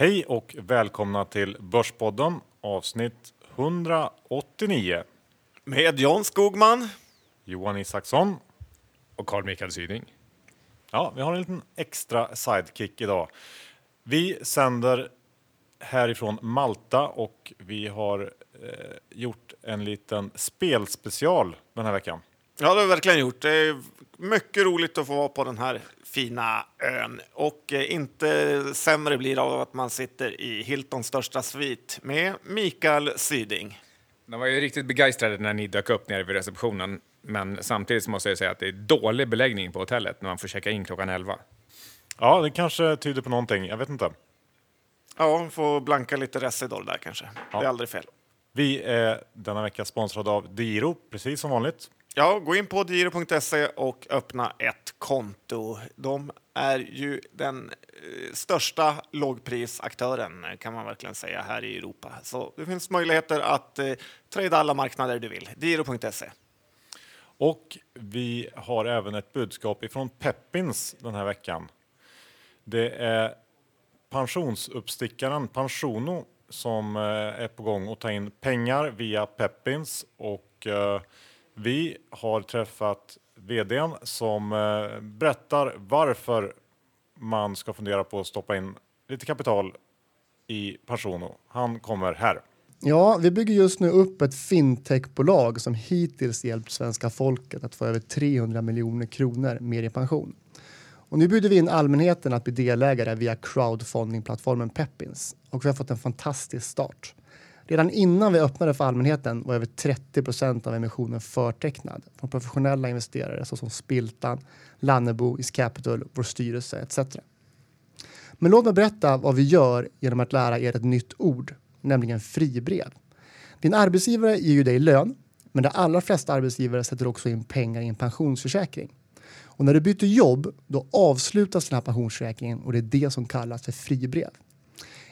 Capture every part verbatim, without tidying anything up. Hej och välkomna till Börspodden, avsnitt etthundraåttionio. Med Jon Skogman, Johan Isaksson och Carl Michael Syding. Ja, vi har en liten extra sidekick idag. Vi sänder härifrån Malta och vi har eh, gjort en liten spelspecial den här veckan. Ja, det har vi verkligen gjort. Det är mycket roligt att få vara på den här fina ön. Och eh, inte sämre blir det av att man sitter i Hiltons största svit med Mikael Syding. De var ju riktigt begeistrade när ni dök upp nere vid receptionen. Men samtidigt måste jag säga att det är dålig beläggning på hotellet när man får checka in klockan elva. Ja, det kanske tyder på någonting. Jag vet inte. Ja, får blanka lite residor där kanske. Ja. Det är aldrig fel. Vi är denna vecka sponsrade av Diro, precis som vanligt. Ja, gå in på diro punkt se och öppna ett konto. De är ju den största lågprisaktören kan man verkligen säga här i Europa. Så det finns möjligheter att eh, trada alla marknader du vill. diro punkt se. Och vi har även ett budskap ifrån Peppins den här veckan. Det är pensionsuppstickaren Pensiono som eh, är på gång att ta in pengar via Peppins. Och eh, vi har träffat vdn som eh, berättar varför man ska fundera på att stoppa in lite kapital i Pensiono. Han kommer här. Ja, vi bygger just nu upp ett fintechbolag som hittills hjälpt svenska folket att få över trehundra miljoner kronor mer i pension. Och nu bjuder vi in allmänheten att bli delägare via crowdfunding-plattformen Peppins. Och vi har fått en fantastisk start. Redan innan vi öppnade för allmänheten var över trettio procent av emissionen förtecknad från professionella investerare såsom Spiltan, Lannebo, Is Capital, vår styrelse et cetera. Men låt mig berätta vad vi gör genom att lära er ett nytt ord, nämligen fribrev. Din arbetsgivare ger ju dig lön, men de allra flesta arbetsgivare sätter också in pengar i en pensionsförsäkring. Och när du byter jobb, då avslutas den här pensionsförsäkringen och det är det som kallas för fribrev.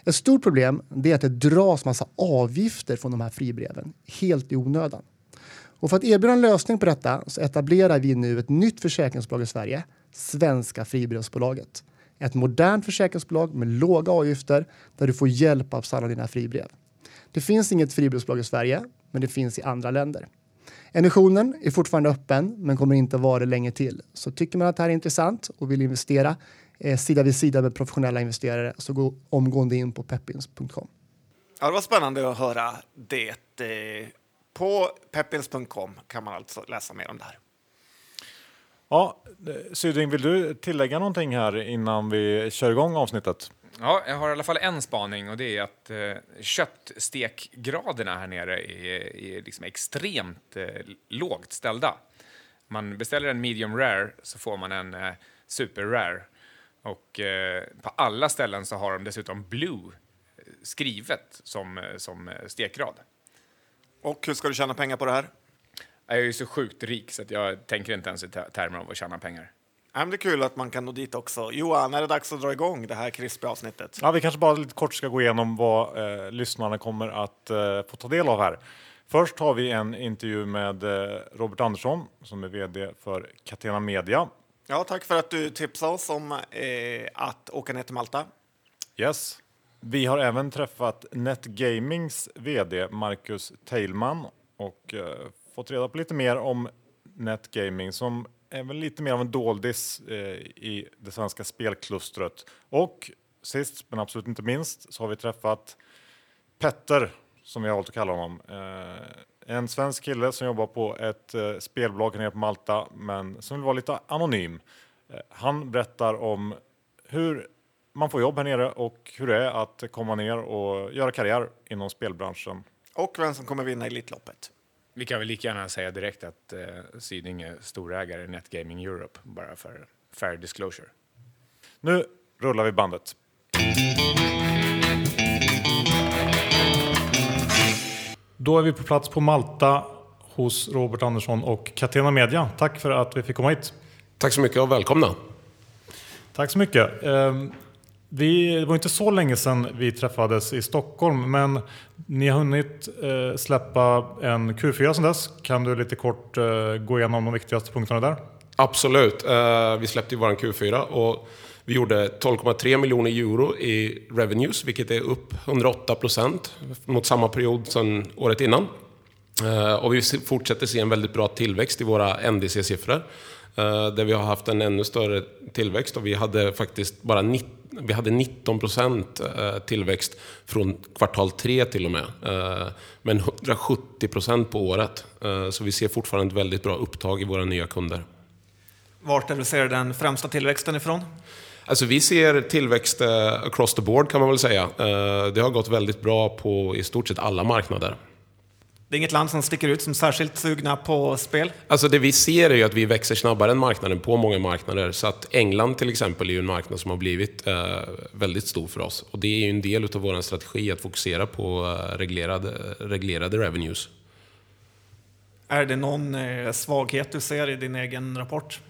Ett stort problem är att det dras massa avgifter från de här fribreven, helt i onödan. Och för att erbjuda en lösning på detta så etablerar vi nu ett nytt försäkringsbolag i Sverige, Svenska Fribrevsbolaget. Ett modernt försäkringsbolag med låga avgifter där du får hjälp av alla dina fribrev. Det finns inget fribrevsbolag i Sverige, men det finns i andra länder. Emissionen är fortfarande öppen, men kommer inte vara det länge till. Så tycker man att det här är intressant och vill investera eh, sida vid sida med professionella investerare så gå omgående in på peppins punkt com. Ja, det var spännande att höra det. På peppins punkt com kan man alltså läsa mer om det här. Ja, Syding, vill du tillägga någonting här innan vi kör igång avsnittet? Ja, jag har i alla fall en spaning och det är att eh, köttstekgraderna här nere är, är liksom extremt eh, lågt ställda. Man beställer en medium rare så får man en eh, super rare. Och eh, på alla ställen så har de dessutom blue skrivet som, som stekgrad. Och hur ska du tjäna pengar på det här? Jag är ju så sjukt rik så att jag tänker inte ens i termer av att tjäna pengar. Ja, men det är kul att man kan nå dit också. Johan, är det dags att dra igång det här krispiga avsnittet? Ja, vi kanske bara lite kort ska gå igenom vad eh, lyssnarna kommer att eh, få ta del av här. Först har vi en intervju med eh, Robert Andersson som är vd för Catena Media. Ja, tack för att du tipsade oss om eh, att åka ner till Malta. Yes. Vi har även träffat NetGamings vd Marcus Teilman och eh, fått reda på lite mer om NetGaming som även lite mer av en doldis eh, i det svenska spelklustret. Och sist men absolut inte minst så har vi träffat Petter som vi har hållit att kalla honom. Eh, en svensk kille som jobbar på ett eh, spelbolag nere på Malta men som vill vara lite anonym. Eh, han berättar om hur man får jobb här nere och hur det är att komma ner och göra karriär inom spelbranschen. Och vem som kommer vinna Elitloppet. Vi kan väl lika gärna säga direkt att eh, Syding är storägare i NetGaming Europe, bara för fair disclosure. Nu rullar vi bandet. Då är vi på plats på Malta hos Robert Andersson och Catena Media. Tack för att vi fick komma hit. Tack så mycket och välkomna. Tack så mycket. Eh, Vi, det var inte så länge sedan vi träffades i Stockholm, men ni har hunnit eh, släppa en Q fyra sedan dess. Kan du lite kort eh, gå igenom de viktigaste punkterna där? Absolut. Eh, vi släppte ju vår Q fyra och Vi gjorde tolv komma tre miljoner euro i revenues, vilket är upp hundraåtta procent mot samma period som året innan. Och vi fortsätter se en väldigt bra tillväxt i våra N D C-siffror, där vi har haft en ännu större tillväxt, och vi hade faktiskt bara nitton procent tillväxt från kvartal tre till och med, men hundrasjuttio procent på året. Så vi ser fortfarande ett väldigt bra upptag i våra nya kunder. Vart är du ser den främsta tillväxten ifrån? Alltså vi ser tillväxt across the board, kan man väl säga. Det har gått väldigt bra på i stort sett alla marknader. Det är inget land som sticker ut som särskilt sugna på spel? Alltså det vi ser är ju att vi växer snabbare än marknaden på många marknader. Så att England till exempel är ju en marknad som har blivit eh, väldigt stor för oss. Och det är ju en del av vår strategi att fokusera på eh, reglerade, reglerade revenues. Är det någon eh, svaghet du ser i din egen rapport?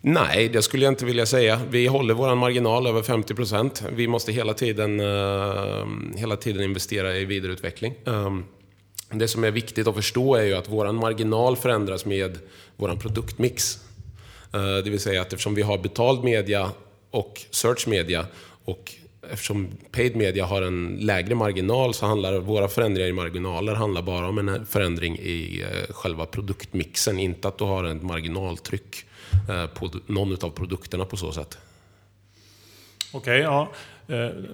Nej, det skulle jag inte vilja säga. Vi håller vår marginal över femtio procent. Vi måste hela tiden, eh, hela tiden investera i vidareutveckling. Um, Det som är viktigt att förstå är ju att våran marginal förändras med våran produktmix. Det vill säga att eftersom vi har betald media och search media, och eftersom paid media har en lägre marginal, så handlar våra förändringar i marginaler handlar bara om en förändring i själva produktmixen, inte att du har ett marginaltryck på någon av produkterna på så sätt. Okej, ja.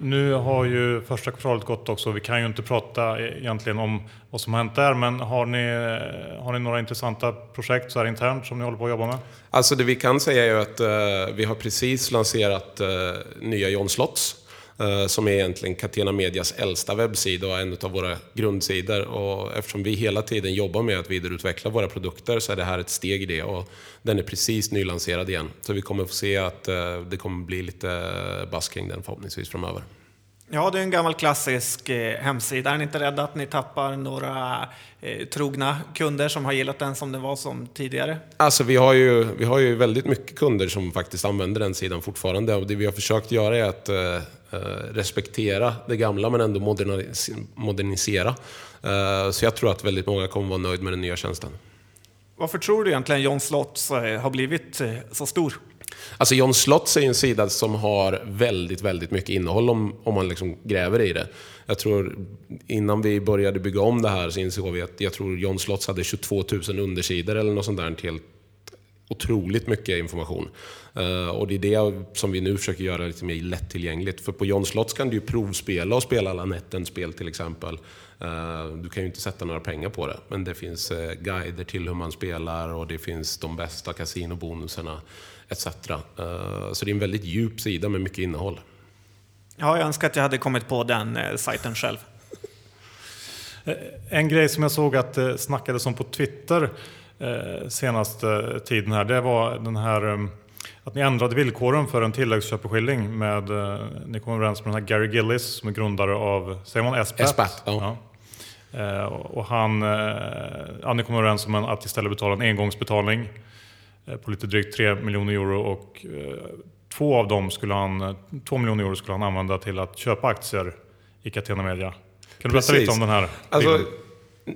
Nu har ju första kvartalet gått också. Vi kan ju inte prata egentligen om vad som har hänt där, men har ni, har ni några intressanta projekt så här internt som ni håller på att jobba med? Alltså det vi kan säga är ju att eh, vi har precis lanserat eh, nya John Slotts, eh, som är egentligen Catena Medias äldsta webbsida och en av våra grundsidor, och eftersom vi hela tiden jobbar med att vidareutveckla våra produkter så är det här ett steg i det, och den är precis nylanserad igen. Så vi kommer få se att eh, det kommer bli lite buzz kring den förhoppningsvis framöver. Ja, det är en gammal klassisk hemsida. Är ni inte rädda att ni tappar några eh, trogna kunder som har gillat den som den var som tidigare? Alltså vi har ju, vi har ju väldigt mycket kunder som faktiskt använder den sidan fortfarande, och det vi har försökt göra är att eh, respektera det gamla men ändå modernis- modernisera. Eh, så jag tror att väldigt många kommer vara nöjda med den nya tjänsten. Varför tror du egentligen John Slotts har blivit så stor? Alltså John Slotts är ju en sida som har väldigt, väldigt mycket innehåll om, om man liksom gräver i det. Jag tror innan vi började bygga om det här så insåg vi att jag tror John Slotts hade tjugotvåtusen undersidor eller något sånt där, helt otroligt mycket information. Uh, och det är det som vi nu försöker göra lite mer lättillgängligt. För på John Slotts kan du ju provspela och spela alla nättens spel till exempel. Uh, du kan ju inte sätta några pengar på det, men det finns uh, guider till hur man spelar, och det finns de bästa kasinobonuserna et cetera. Uh, så det är en väldigt djup sida med mycket innehåll. Ja, jag önskar att jag hade kommit på den uh, sajten själv. En grej som jag såg att uh, snackades om på Twitter uh, senaste tiden här, det var den här... Um, Att ni ändrade villkoren för en tilläggsköpeskilling med, eh, ni kom överens med den här Gary Gillis som är grundare av, säger man S P A T? S P A T, ja. ja. Eh, och han, eh, ja, ni kom överens om en, att istället betala en engångsbetalning eh, på lite drygt tre miljoner euro, och eh, två av dem skulle han, två miljoner euro skulle han använda till att köpa aktier i Catena Media. Kan du berätta lite om den här? Alltså,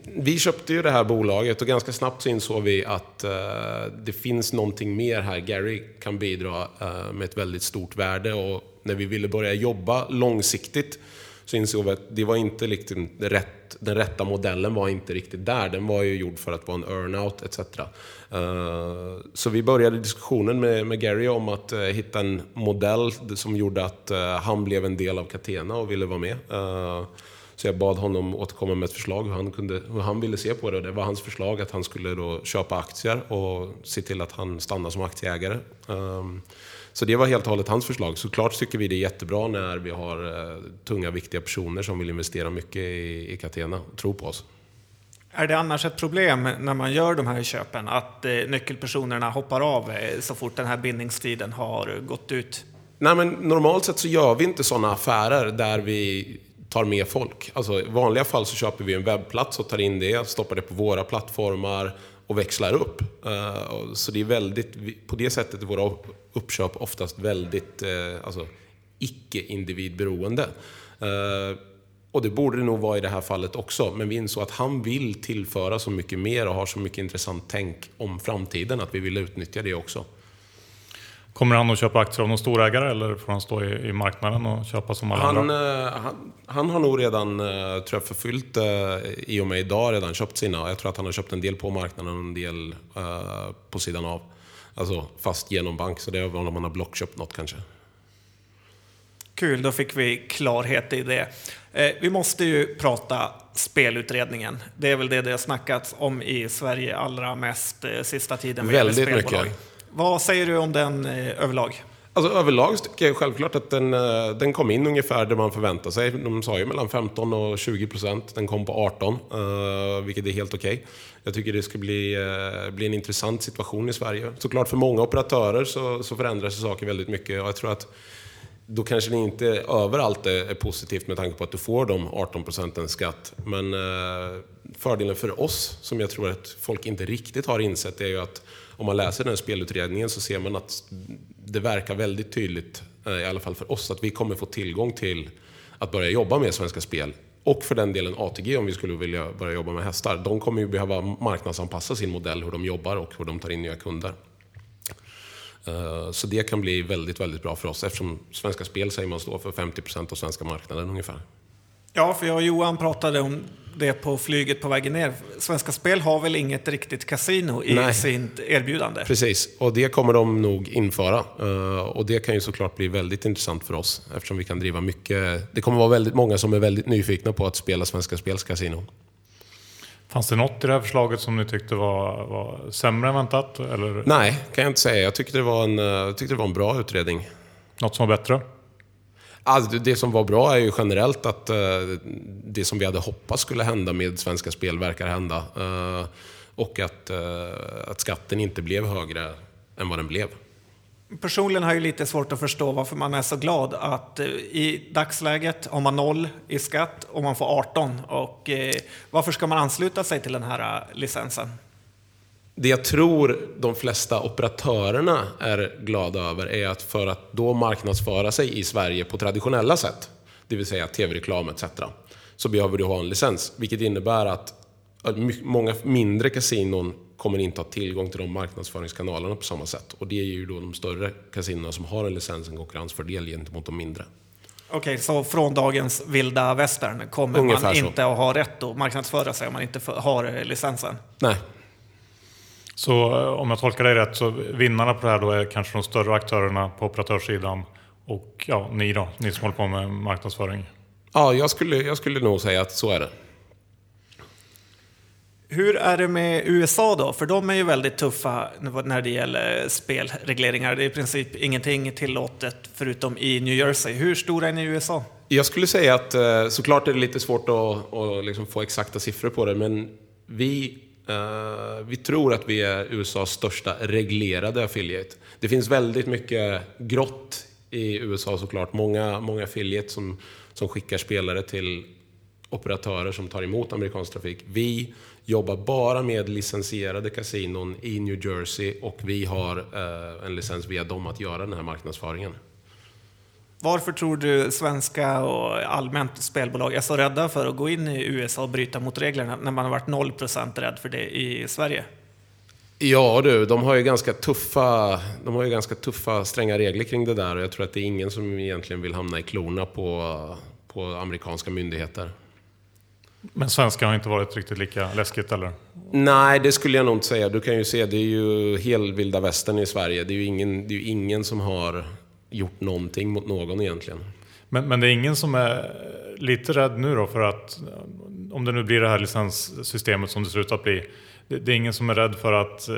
vi köpte ju det här bolaget och ganska snabbt så insåg vi att eh, det finns någonting mer här. Gary kan bidra eh, med ett väldigt stort värde, och när vi ville börja jobba långsiktigt så insåg vi att det var inte liksom rätt, den rätta modellen var inte riktigt där. Den var ju gjord för att vara en earn-out et cetera. Eh, så vi började diskussionen med, med Gary om att eh, hitta en modell som gjorde att eh, han blev en del av Catena och ville vara med. Eh, Så jag bad honom återkomma med ett förslag hur han, kunde, hur han ville se på det. Och det var hans förslag att han skulle då köpa aktier och se till att han stannar som aktieägare. Um, så det var helt och hållet hans förslag. Såklart tycker vi det är jättebra när vi har uh, tunga, viktiga personer som vill investera mycket i, i Catena och tro på oss. Är det annars ett problem när man gör de här köpen att uh, nyckelpersonerna hoppar av uh, så fort den här bindningstiden har uh, gått ut? Nej, men normalt sett så gör vi inte sådana affärer där vi... tar med folk. Alltså, i vanliga fall så köper vi en webbplats och tar in det, stoppar det på våra plattformar och växlar upp. Så det är väldigt, på det sättet är våra uppköp oftast väldigt alltså, icke-individberoende. Och det borde det nog vara i det här fallet också. Men vi insåg att han vill tillföra så mycket mer och har så mycket intressant tänk om framtiden att vi vill utnyttja det också. Kommer han att köpa aktier av någon storägare eller får han stå i, i marknaden och köpa som alla han, andra? Han, han har nog redan, tror jag, förfyllt i och med idag redan köpt sina. Jag tror att han har köpt en del på marknaden och en del uh, på sidan av. Alltså fast genom bank, så det är väl om man har blockköpt något kanske. Kul, då fick vi klarhet i det. Eh, vi måste ju prata spelutredningen. Det är väl det det har snackats om i Sverige allra mest eh, sista tiden. Väldigt mycket. Vad säger du om den eh, överlag? Alltså överlag tycker jag självklart att den, eh, den kom in ungefär där man förväntar sig. De sa ju mellan femton och tjugo procent. Den kom på arton, eh, vilket är helt okej. Okay. Jag tycker det ska bli, eh, bli en intressant situation i Sverige. Såklart för många operatörer så, så förändras saker väldigt mycket. Och jag tror att då kanske det inte överallt är positivt med tanke på att du får de arton procenten skatt. Men fördelen för oss, som jag tror att folk inte riktigt har insett, är ju att om man läser den här spelutredningen så ser man att det verkar väldigt tydligt, i alla fall för oss, att vi kommer få tillgång till att börja jobba med Svenska Spel. Och för den delen A T G, om vi skulle vilja börja jobba med hästar. De kommer ju behöva marknadsanpassa sin modell, hur de jobbar och hur de tar in nya kunder. Så det kan bli väldigt, väldigt bra för oss, eftersom Svenska Spel säger man står för femtio procent av svenska marknaden ungefär. Ja, för jag och Johan pratade om det på flyget på vägen ner. Svenska Spel har väl inget riktigt kasino i Nej. Sitt erbjudande? Precis, och det kommer de nog införa. Och det kan ju såklart bli väldigt intressant för oss, eftersom vi kan driva mycket. Det kommer vara väldigt många som är väldigt nyfikna på att spela Svenska Spels kasino. Fanns det något i det här förslaget som ni tyckte var, var sämre än väntat? Eller? Nej, kan jag inte säga. Jag tyckte det var en, jag tyckte det var en bra utredning. Något som var bättre? Alltså, det som var bra är ju generellt att uh, det som vi hade hoppats skulle hända med Svenska Spel verkar hända. Uh, och att, uh, att skatten inte blev högre än vad den blev. Personligen har ju lite svårt att förstå varför man är så glad att i dagsläget har man noll i skatt och man får arton. Och varför ska man ansluta sig till den här licensen? Det jag tror de flesta operatörerna är glada över är att för att då marknadsföra sig i Sverige på traditionella sätt, det vill säga tv-reklam et cetera, så behöver du ha en licens. Vilket innebär att många mindre kasinon kommer inte ha tillgång till de marknadsföringskanalerna på samma sätt. Och det är ju då de större kasinorna som har en licens en konkurrensfördel gentemot de mindre. Okej, okay, så från dagens vilda västern kommer ungefär man så. Inte att ha rätt att marknadsföra sig om man inte har licensen? Nej. Så om jag tolkar dig rätt så vinnarna på det här då är kanske de större aktörerna på operatörssidan och ja, ni då, ni som håller på med marknadsföring? Ja, jag skulle, jag skulle nog säga att så är det. Hur är det med U S A då? För de är ju väldigt tuffa när det gäller spelregleringar. Det är i princip ingenting tillåtet förutom i New Jersey. Hur stora är ni i U S A? Jag skulle säga att såklart är det lite svårt att, att liksom få exakta siffror på det. Men vi, vi tror att vi är U S A:s största reglerade affiliate. Det finns väldigt mycket grått i U S A såklart. Många, många affiliate som, som skickar spelare till operatörer som tar emot amerikansk trafik. Vi jobbar bara med licensierade kasinon i New Jersey och vi har eh, en licens via dem att göra den här marknadsföringen. Varför tror du svenska och allmänt spelbolag är så rädda för att gå in i U S A och bryta mot reglerna när man har varit noll procent rädd för det i Sverige? Ja du, de har ju ganska tuffa, de har ju ganska tuffa stränga regler kring det där och jag tror att det är ingen som egentligen vill hamna i klorna på, på amerikanska myndigheter. Men svenska har inte varit riktigt lika läskigt, eller? Nej, det skulle jag nog inte säga. Du kan ju se, det är ju hel vilda västern i Sverige. Det är ju ingen, det är ju ingen som har gjort någonting mot någon egentligen. Men, men det är ingen som är lite rädd nu då för att, om det nu blir det här licenssystemet som det ser ut att bli, det, det är ingen som är rädd för att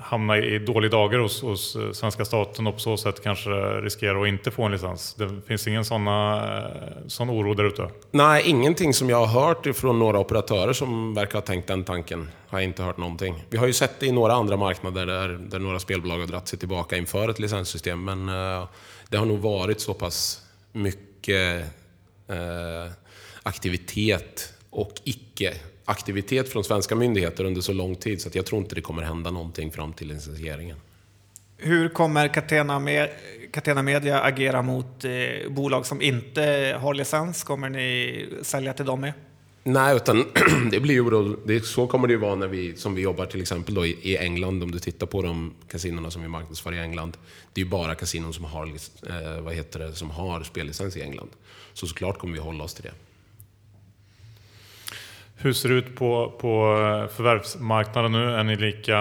hamna i dåliga dagar hos, hos svenska staten och på så sätt kanske riskera att inte få en licens. Det finns ingen såna, sån oro där ute? Nej, ingenting som jag har hört från några operatörer som verkar ha tänkt den tanken. Har jag inte hört någonting. Vi har ju sett det i några andra marknader där, där några spelbolag har dratt sig tillbaka inför ett licenssystem, men det har nog varit så pass mycket eh, aktivitet och icke-aktivitet från svenska myndigheter under så lång tid så att jag tror inte det kommer hända någonting fram till licensieringen. Hur kommer Catena, med, Catena Media agera mot eh, bolag som inte har licens? Kommer ni sälja till dem med? Nej, utan det blir ju då, det, så kommer det ju vara när vi, som vi jobbar till exempel då i, i England. Om du tittar på de kasinorna som vi marknadsför i England, det är ju bara kasinon som har, eh, vad heter det, som har spellicens i England. Så såklart kommer vi hålla oss till det. Hur ser det ut på, på förvärvsmarknaden nu? Är ni lika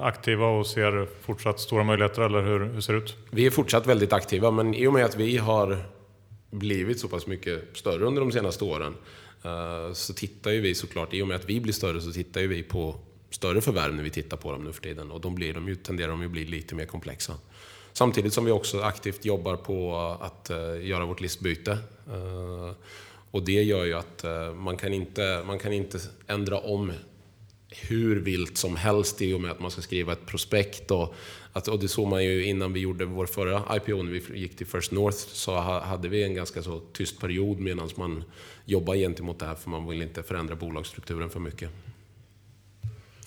aktiva och ser fortsatt stora möjligheter, eller hur, hur ser det ut? Vi är fortsatt väldigt aktiva, men i och med att vi har blivit så pass mycket större under de senaste åren, så tittar ju vi såklart, i och med att vi blir större så tittar ju vi på större förvärv när vi tittar på dem nu för tiden, och de, blir, de tenderar de ju att bli lite mer komplexa. Samtidigt som vi också aktivt jobbar på att göra vårt listbyte. Och det gör ju att man kan inte, man kan inte ändra om hur vilt som helst i och med att man ska skriva ett prospekt. Och, att, och det såg man ju innan vi gjorde vår förra I P O, när vi gick till First North, så ha, hade vi en ganska så tyst period medan man jobbar gentemot det här, för man vill inte förändra bolagsstrukturen för mycket.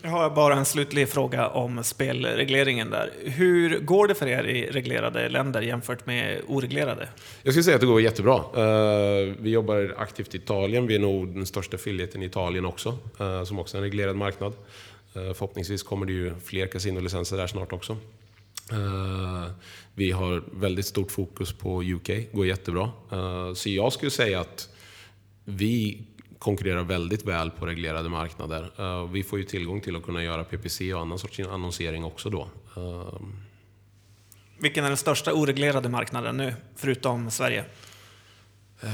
Jag har bara en slutlig fråga om spelregleringen där. Hur går det för er i reglerade länder jämfört med oreglerade? Jag skulle säga att det går jättebra. Vi jobbar aktivt i Italien. Vi är nog den största affiliaten i Italien också, som också är en reglerad marknad. Förhoppningsvis kommer det ju fler kasinolicenser där snart också. Vi har väldigt stort fokus på U K. Går jättebra. Så jag skulle säga att vi konkurrerar väldigt väl på reglerade marknader. Uh, vi får ju tillgång till att kunna göra P P C och annan sorts annonsering också då. Uh. Vilken är den största oreglerade marknaden nu, förutom Sverige? Uh,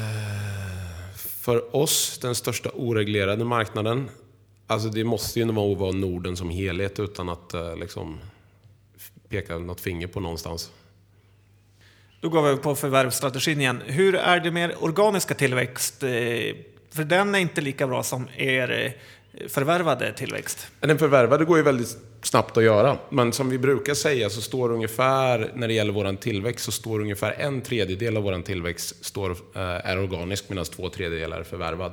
för oss, den största oreglerade marknaden, alltså det måste ju nog vara Norden som helhet, utan att uh, liksom peka något finger på någonstans. Då går vi på förvärvsstrategin igen. Hur är det med organiska tillväxt? För den är inte lika bra som er förvärvade tillväxt. Den förvärvade går ju väldigt snabbt att göra. Men som vi brukar säga så står ungefär, när det gäller vår tillväxt, så står ungefär en tredjedel av vår tillväxt står, är organisk, medan två tredjedelar är förvärvad.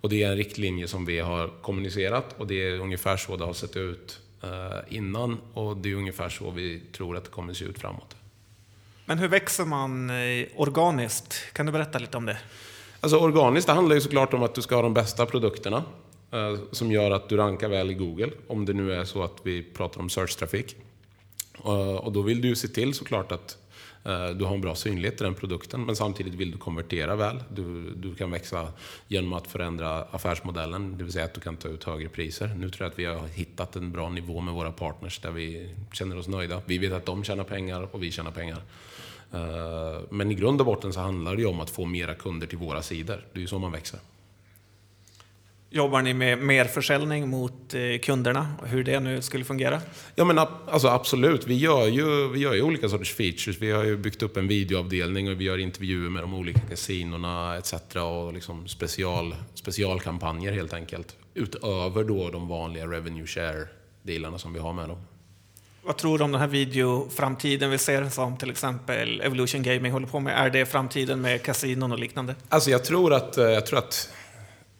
Och det är en riktlinje som vi har kommunicerat, och det är ungefär så det har sett ut innan, och det är ungefär så vi tror att det kommer att se ut framåt. Men hur växer man organiskt? Kan du berätta lite om det? Alltså organiskt, det handlar ju såklart om att du ska ha de bästa produkterna eh, som gör att du rankar väl i Google, om det nu är så att vi pratar om search-trafik. Eh, och då vill du ju se till såklart att eh, du har en bra synlighet i den produkten, men samtidigt vill du konvertera väl. Du, du kan växa genom att förändra affärsmodellen, det vill säga att du kan ta ut högre priser. Nu tror jag att vi har hittat en bra nivå med våra partners där vi känner oss nöjda. Vi vet att de tjänar pengar och vi tjänar pengar. Men i grund och botten så handlar det ju om att få mera kunder till våra sidor. Det är ju så man växer. Jobbar ni med mer försäljning mot kunderna? Hur det nu skulle fungera? Ja, men alltså, absolut. Vi gör, ju, vi gör ju olika sorters features. Vi har ju byggt upp en videoavdelning och vi gör intervjuer med de olika kasinorna et cetera. Och liksom special, specialkampanjer helt enkelt. Utöver då de vanliga revenue share-delarna som vi har med dem. Vad tror du om den här videoframtiden vi ser, som till exempel Evolution Gaming håller på med? Är det framtiden med kasinon och liknande? Alltså jag tror att, jag tror att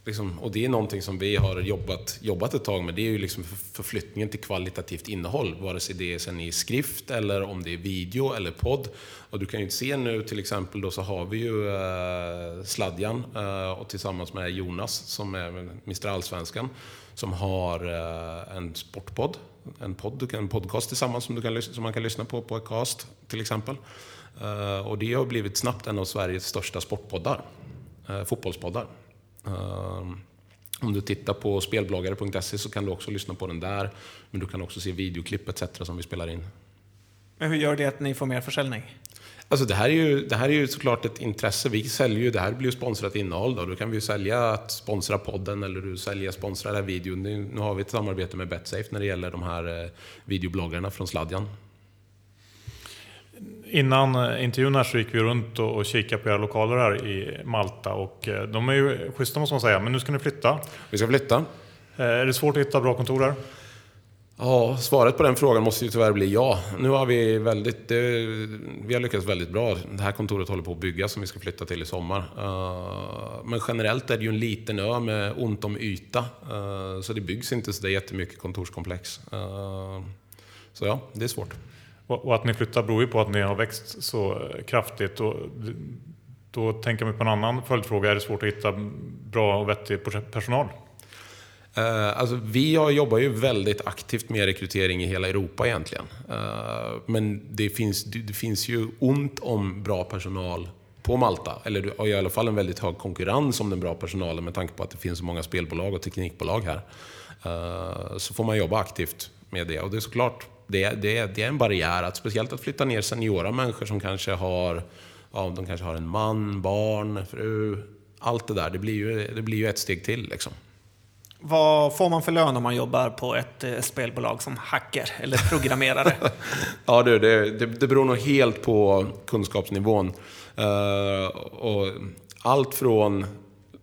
liksom, och det är någonting som vi har jobbat, jobbat ett tag med, det är ju liksom förflyttningen till kvalitativt innehåll. Vare sig det är sen i skrift eller om det är video eller podd. Och du kan ju se nu till exempel då, så har vi ju eh, Sladjan eh, och tillsammans med Jonas som är mister Allsvenskan, som har eh, en sportpodd. En, pod, en podcast tillsammans som, du kan, som man kan lyssna på på Acast till exempel. Uh, och det har blivit snabbt en av Sveriges största sportpoddar, uh, fotbollspoddar. Uh, om du tittar på spelbloggare punkt se så kan du också lyssna på den där, men du kan också se videoklipp et cetera som vi spelar in. Men hur gör det att ni får mer försäljning? Alltså det här är ju, det här är ju såklart ett intresse. Vi säljer ju, det här blir ju sponsrat innehåll då. Då kan vi ju sälja att sponsra podden, eller du säljer sponsra den här videon. Nu, nu har vi ett samarbete med BetSafe när det gäller de här eh, videobloggarna från Sladjan. Innan intervjun här så gick vi runt och, och kikade på era lokaler här i Malta, och eh, de är ju schyssta måste man säga, men nu ska ni flytta. Vi ska flytta. Eh, är det svårt att hitta bra kontor där? Ja, svaret på den frågan måste ju tyvärr bli ja. Nu har vi väldigt, vi har lyckats väldigt bra. Det här kontoret håller på att byggas som vi ska flytta till i sommar. Men generellt är det ju en liten ö med ont om yta. Så det byggs inte så det är jättemycket kontorskomplex. Så ja, det är svårt. Och att ni flyttar beror ju på att ni har växt så kraftigt. Och Då tänker jag på en annan följdfråga. Är det svårt att hitta bra och vettig personal? Alltså, vi jobbar ju väldigt aktivt med rekrytering i hela Europa egentligen. Men det finns, det finns ju ont om bra personal på Malta. Eller i alla fall en väldigt hög konkurrens om den bra personalen med tanke på att det finns så många spelbolag och teknikbolag här. Så får man jobba aktivt med det. Och det är såklart, det är, det är, det är en barriär. Att, speciellt att flytta ner seniora människor som kanske har, ja, de kanske har en man, barn, fru. Allt det där, det blir ju, det blir ju ett steg till liksom. Vad får man för lön om man jobbar på ett spelbolag som hacker eller programmerare? Ja, det, det, det beror nog helt på kunskapsnivån. Uh, och allt från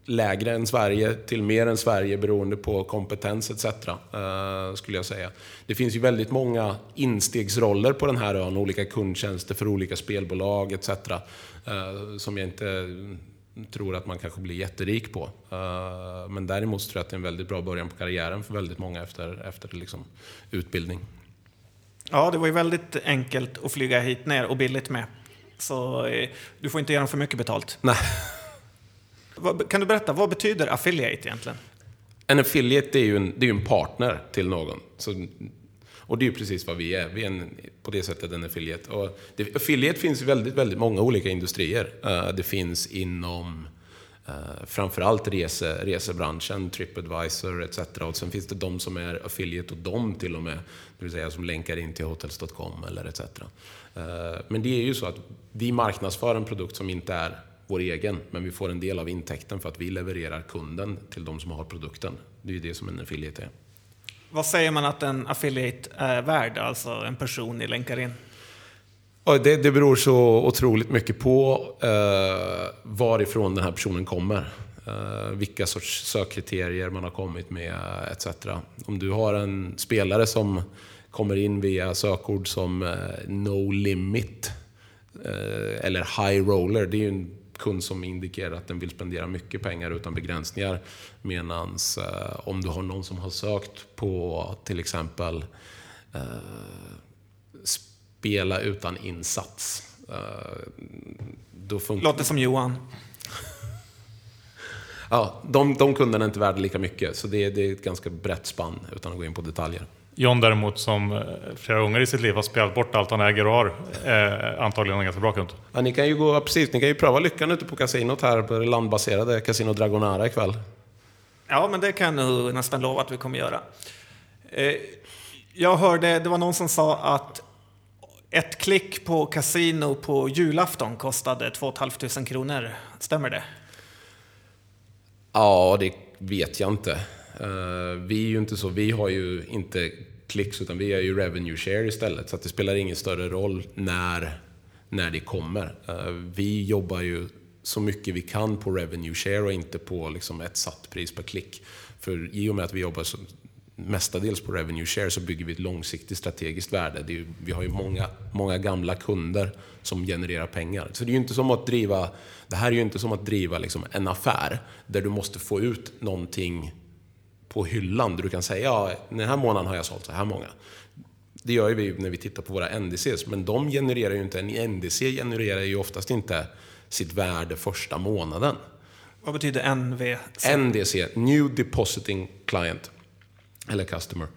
lägre än Sverige till mer än Sverige beroende på kompetens et cetera. Uh, skulle jag säga. Det finns ju väldigt många instegsroller på den här ön. Olika kundtjänster för olika spelbolag et cetera. Uh, som jag inte... tror att man kanske blir jätterik på. Men däremot tror jag att det är en väldigt bra början på karriären för väldigt många efter, efter liksom utbildning. Ja, det var ju väldigt enkelt att flyga hit ner och billigt med. Så du får inte ge dem för mycket betalt. Nej. Kan du berätta, vad betyder affiliate egentligen? En affiliate är ju en, det är ju en partner till någon. Så, och det är ju precis vad vi är. Vi är en, på det sättet en affiliate. Och det, affiliate finns i väldigt, väldigt många olika industrier. Uh, det finns inom uh, framförallt rese, resebranschen, TripAdvisor et cetera. Och sen finns det de som är affiliate och de till och med, det vill säga som länkar in till Hotels punkt com eller et cetera. Uh, men det är ju så att vi marknadsför en produkt som inte är vår egen, men vi får en del av intäkten för att vi levererar kunden till de som har produkten. Det är ju det som en affiliate är. Vad säger man att en affiliate är värd, alltså en person ni länkar in? Det, det beror så otroligt mycket på eh, varifrån den här personen kommer. Eh, vilka sorts sökkriterier man har kommit med et cetera. Om du har en spelare som kommer in via sökord som eh, no limit eh, eller high roller, det är ju en kund som indikerar att den vill spendera mycket pengar utan begränsningar. Medan eh, om du har någon som har sökt på till exempel eh, spela utan insats. Eh, då funkar... Låter som Johan. Ja, de, de kunderna är inte värda lika mycket. Så det, det är ett ganska brett spann utan att gå in på detaljer. John däremot, som flera gånger i sitt liv har spelat bort allt han äger och har, eh, antagligen en ganska bra kund. Ja, ni kan ju gå, precis, ni kan ju pröva lyckan ute på kasinot här på det landbaserade Casino Dragonara ikväll. Ja, men det kan jag nästan lova att vi kommer göra. Eh, jag hörde, det var någon som sa att ett klick på kasino på julafton kostade två tusen fem hundra kronor. Stämmer det? Ja, det vet jag inte. Uh, vi är ju inte så, vi har ju inte klicks utan vi är ju revenue share istället, så att det spelar ingen större roll när, när det kommer. Uh, vi jobbar ju så mycket vi kan på revenue share och inte på liksom ett satt pris per klick. För i och med att vi jobbar så, mestadels på revenue share, så bygger vi ett långsiktigt strategiskt värde. Det är ju, vi har ju många, många gamla kunder som genererar pengar. Så det är ju inte som att driva, det här är ju inte som att driva liksom en affär där du måste få ut någonting på hyllan där du kan säga, ja, den här månaden har jag sålt så här många. Det gör ju vi när vi tittar på våra N D Cs, men de genererar ju inte, en N D C genererar ju oftast inte sitt värde första månaden. Vad betyder N V C? N D C, New Depositing Client eller Customer.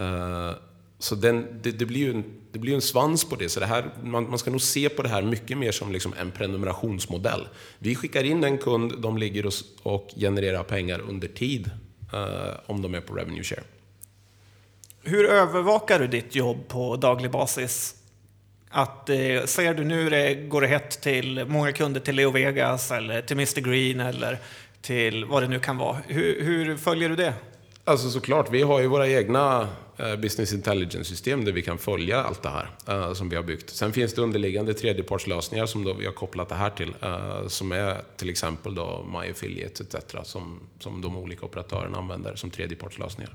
Uh, så den, det, det blir ju en, det blir en svans på det, så det här, man, man ska nog se på det här mycket mer som liksom en prenumerationsmodell. Vi skickar in en kund, de ligger och, och genererar pengar under tid. Uh, om de är på revenue share. Hur övervakar du ditt jobb på daglig basis? Att, eh, ser du nu det går det hett till många kunder till Leo Vegas eller till mister Green eller till vad det nu kan vara. Hur, hur följer du det? Alltså såklart, vi har ju våra egna eh, business intelligence-system där vi kan följa allt det här eh, som vi har byggt. Sen finns det underliggande tredjepartslösningar som då vi har kopplat det här till. Eh, som är till exempel då My Affiliate et cetera. Som, som de olika operatörerna använder som tredjepartslösningar.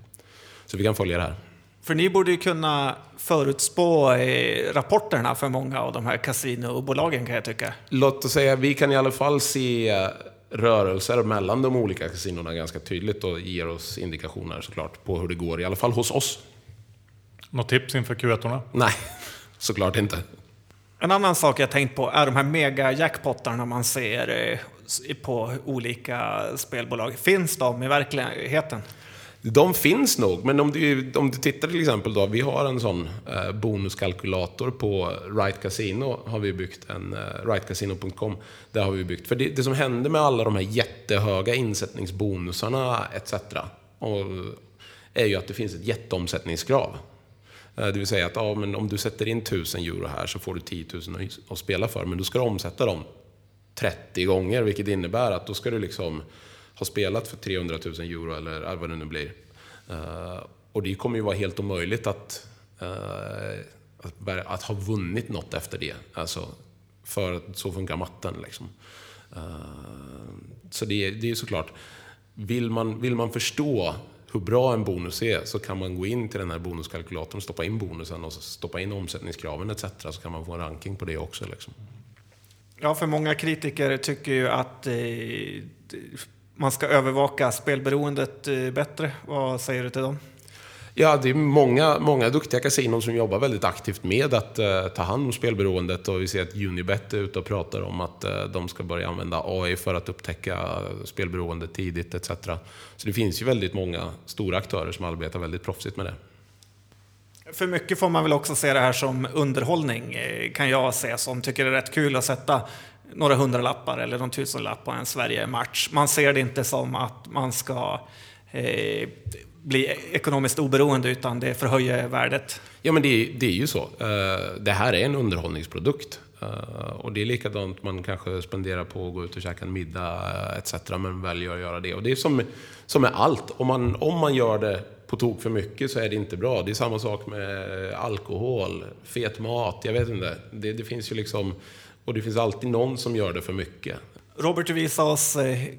Så vi kan följa det här. För ni borde ju kunna förutspå eh, rapporterna för många av de här kasinobolagen, kan jag tycka. Låt oss säga, vi kan i alla fall se... Eh, rörelser mellan de olika kasinorna ganska tydligt och ger oss indikationer såklart på hur det går, i alla fall hos oss. Något tips inför Q ett-orna? Nej, såklart inte. En annan sak jag tänkt på är de här mega jackpottarna man ser på olika spelbolag. Finns de i verkligheten? De finns nog, men om du, om du tittar till exempel då, vi har en sån bonuskalkylator på Right Casino, har vi byggt en right casino punkt com, där har vi byggt, för det, det som hände med alla de här jättehöga insättningsbonusarna et cetera och är ju att det finns ett jätteomsättningskrav. Det vill säga att ja, men om du sätter in tusen euro här så får du tio tusen att spela för, men då ska du omsätta dem trettio gånger, vilket innebär att då ska du liksom ha spelat för trehundratusen euro eller vad det nu blir. Uh, och det kommer ju vara helt omöjligt att, uh, att, att ha vunnit något efter det. Alltså, för att så funkar matten liksom. Uh, så det, det är ju såklart. Vill man, vill man förstå hur bra en bonus är, så kan man gå in till den här bonuskalkylatorn, stoppa in bonusen och stoppa in omsättningskraven et cetera. Så kan man få en ranking på det också liksom. Ja, för många kritiker tycker ju att eh, man ska övervaka spelberoendet bättre. Vad säger du till dem? Ja, det är många, många duktiga kasinon som jobbar väldigt aktivt med att eh, ta hand om spelberoendet. Och vi ser att Unibet är ute och pratar om att eh, de ska börja använda A I för att upptäcka spelberoende tidigt et cetera. Så det finns ju väldigt många stora aktörer som arbetar väldigt proffsigt med det. För mycket får man väl också se det här som underhållning, kan jag se, som tycker det är rätt kul att sätta några hundra lappar eller någon tusen lapp på en Sverige-match. Man ser det inte som att man ska eh, bli ekonomiskt oberoende, utan det förhöjer värdet. Ja, men det, det är ju så. Uh, det här är en underhållningsprodukt. Uh, och det är likadant, man kanske spenderar på att gå ut och käka en middag uh, et cetera. Men väljer att göra det. Och det är som, som med allt. Om man, om man gör det på tok för mycket så är det inte bra. Det är samma sak med alkohol, fet mat, jag vet inte. Det, det finns ju liksom... Och det finns alltid någon som gör det för mycket. Robert visar oss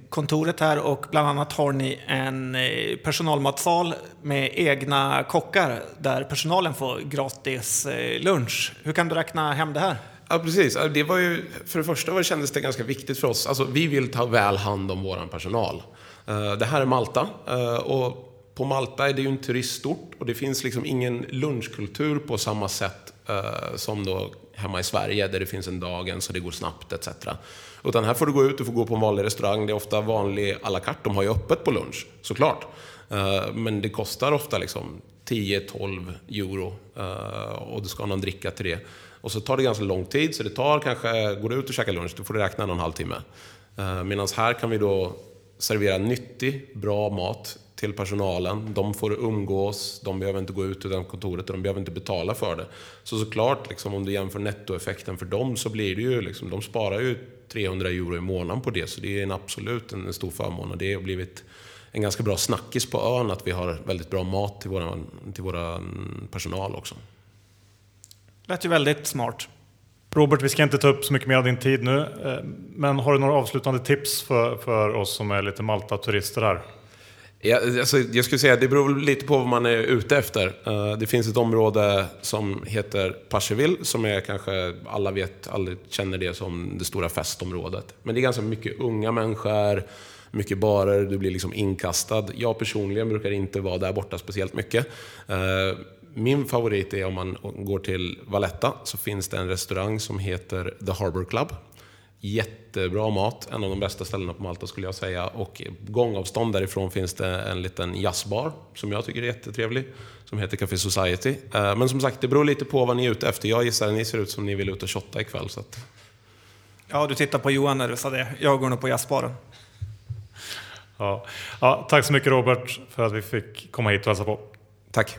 kontoret här, och bland annat har ni en personalmatsal med egna kockar där personalen får gratis lunch. Hur kan du räkna hem det här? Ja, precis. Det var ju, för det första var det, kändes det ganska viktigt för oss. Alltså, vi vill ta väl hand om vår personal. Det här är Malta, och på Malta är det ju en turistort, och det finns liksom ingen lunchkultur på samma sätt som då hemma i Sverige, där det finns en dagen så det går snabbt et cetera. Utan här får du gå ut och få gå på en vanlig restaurang. Det är ofta vanlig à la carte. De har ju öppet på lunch, såklart. Men det kostar ofta liksom tio tolv euro, och du ska ha någon dricka till det. Och så tar det ganska lång tid, så det tar kanske, går du ut och käkar lunch, då får du räkna någon halvtimme. Medan här kan vi då servera nyttig, bra mat till personalen. De får umgås, de behöver inte gå ut ur det kontoret och de behöver inte betala för det. Så såklart, liksom, om du jämför nettoeffekten för dem, så blir det ju liksom, de sparar ju trehundra euro i månaden på det, så det är en absolut en stor förmån, och det har blivit en ganska bra snackis på ön att vi har väldigt bra mat till våra, till våra personal också. Lät ju väldigt smart. Robert, vi ska inte ta upp så mycket mer av din tid nu, men har du några avslutande tips för, för oss som är lite Malta-turister här? Ja, alltså, jag skulle säga att det beror lite på vad man är ute efter. Uh, det finns ett område som heter Pascherville, som är kanske, alla vet, alla känner det som det stora festområdet. Men det är ganska mycket unga människor, mycket barer, du blir liksom inkastad. Jag personligen brukar inte vara där borta speciellt mycket. Uh, min favorit är, om man går till Valletta, så finns det en restaurang som heter The Harbour Club. Jättebra mat, en av de bästa ställena på Malta skulle jag säga, och gångavstånd därifrån finns det en liten jazzbar som jag tycker är jättetrevlig, som heter Café Society. Men som sagt, det beror lite på vad ni är ute efter. Jag gissar att ni ser ut som ni vill ut och shotta ikväll, så att... Ja, du tittar på Johan när du sa det. Jag går nog på jazzbaren. Ja. Ja, tack så mycket Robert för att vi fick komma hit och hälsa på. Tack.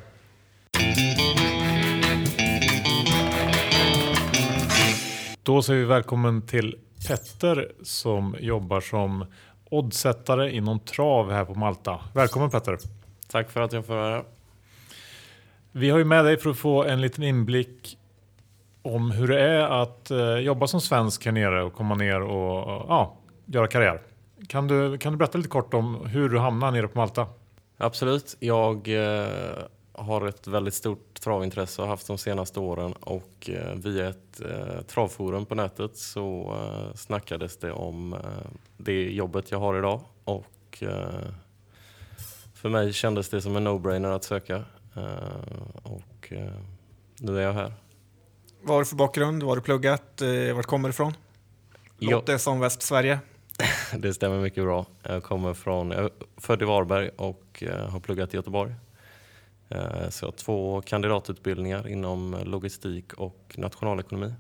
Då säger vi välkommen till Petter som jobbar som oddsättare inom trav här på Malta. Välkommen Petter. Tack för att jag får vara här. Vi har ju med dig för att få en liten inblick om hur det är att eh, jobba som svensk här nere och komma ner och, och ja, göra karriär. Kan du, kan du berätta lite kort om hur du hamnar nere på Malta? Absolut. Jag eh, har ett väldigt stort travintresse och har haft de senaste åren, och eh, via ett eh, travforum på nätet så eh, snackades det om eh, det jobbet jag har idag, och eh, för mig kändes det som en no-brainer att söka eh, och eh, nu är jag här. Vad har du för bakgrund? Vad har du pluggat? Vart kommer du ifrån? Låter som Västsverige. Det stämmer mycket bra. Jag kommer från, jag är född i Varberg och har pluggat i Göteborg. Så jag har två kandidatutbildningar inom logistik och nationalekonomi.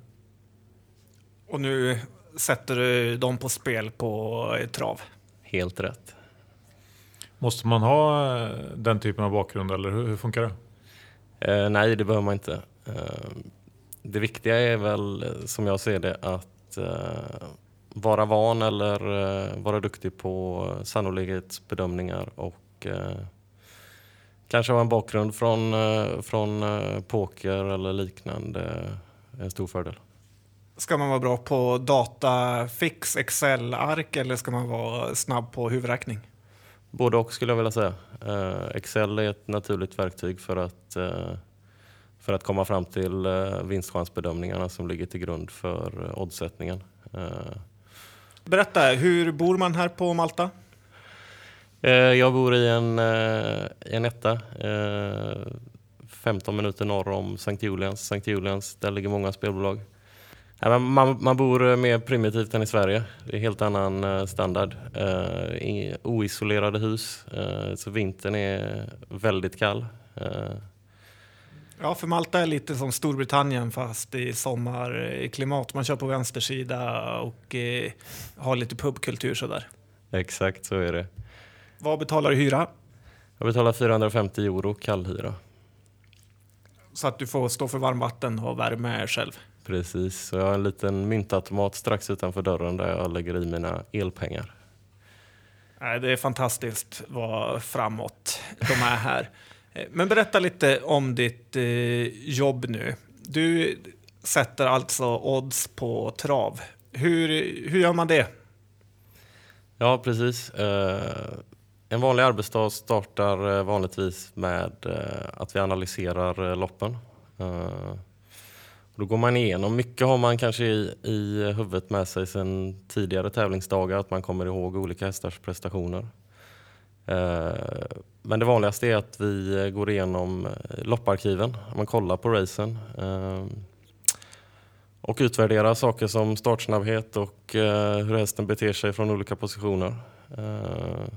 Och nu sätter du dem på spel på trav? Helt rätt. Måste man ha den typen av bakgrund eller hur funkar det? Eh, nej, det behöver man inte. Eh, det viktiga är väl, som jag ser det, att eh, vara van eller eh, vara duktig på sannolikhetsbedömningar och eh, kanske ha en bakgrund från, eh, från eh, poker eller liknande. En stor fördel. Ska man vara bra på datafix, Excel-ark eller ska man vara snabb på huvudräkning? Både och skulle jag vilja säga. Excel är ett naturligt verktyg för att, för att komma fram till vinstchansbedömningarna som ligger till grund för oddsättningen. Berätta, hur bor man här på Malta? Jag bor i en, en etta femton minuter norr om Sankt Julians. Sankt Julians, där ligger många spelbolag. Man, man bor mer primitivt än i Sverige. Det är helt annan standard. Uh, oisolerade hus. Uh, så vintern är väldigt kall. Uh. Ja, för Malta är lite som Storbritannien fast i sommarklimat. Man kör på vänstersida och uh, har lite pubkultur sådär. Exakt, så är det. Vad betalar du hyra? Jag betalar fyrahundrafemtio euro kallhyra. Så att du får stå för varmvatten och värme själv? Precis, så jag har en liten myntautomat strax utanför dörren där jag lägger i mina elpengar. Det är fantastiskt vad framåt de är här. Men berätta lite om ditt jobb nu. Du sätter alltså odds på trav. Hur, hur gör man det? Ja, precis. En vanlig arbetsdag startar vanligtvis med att vi analyserar loppen. Då går man igenom. Mycket har man kanske i, i huvudet med sig sedan tidigare tävlingsdagar. Att man kommer ihåg olika hästars prestationer. Eh, men det vanligaste är att vi går igenom lopparkiven. Man kollar på racen. Eh, och utvärderar saker som startsnabbhet och eh, hur hästen beter sig från olika positioner. Eh,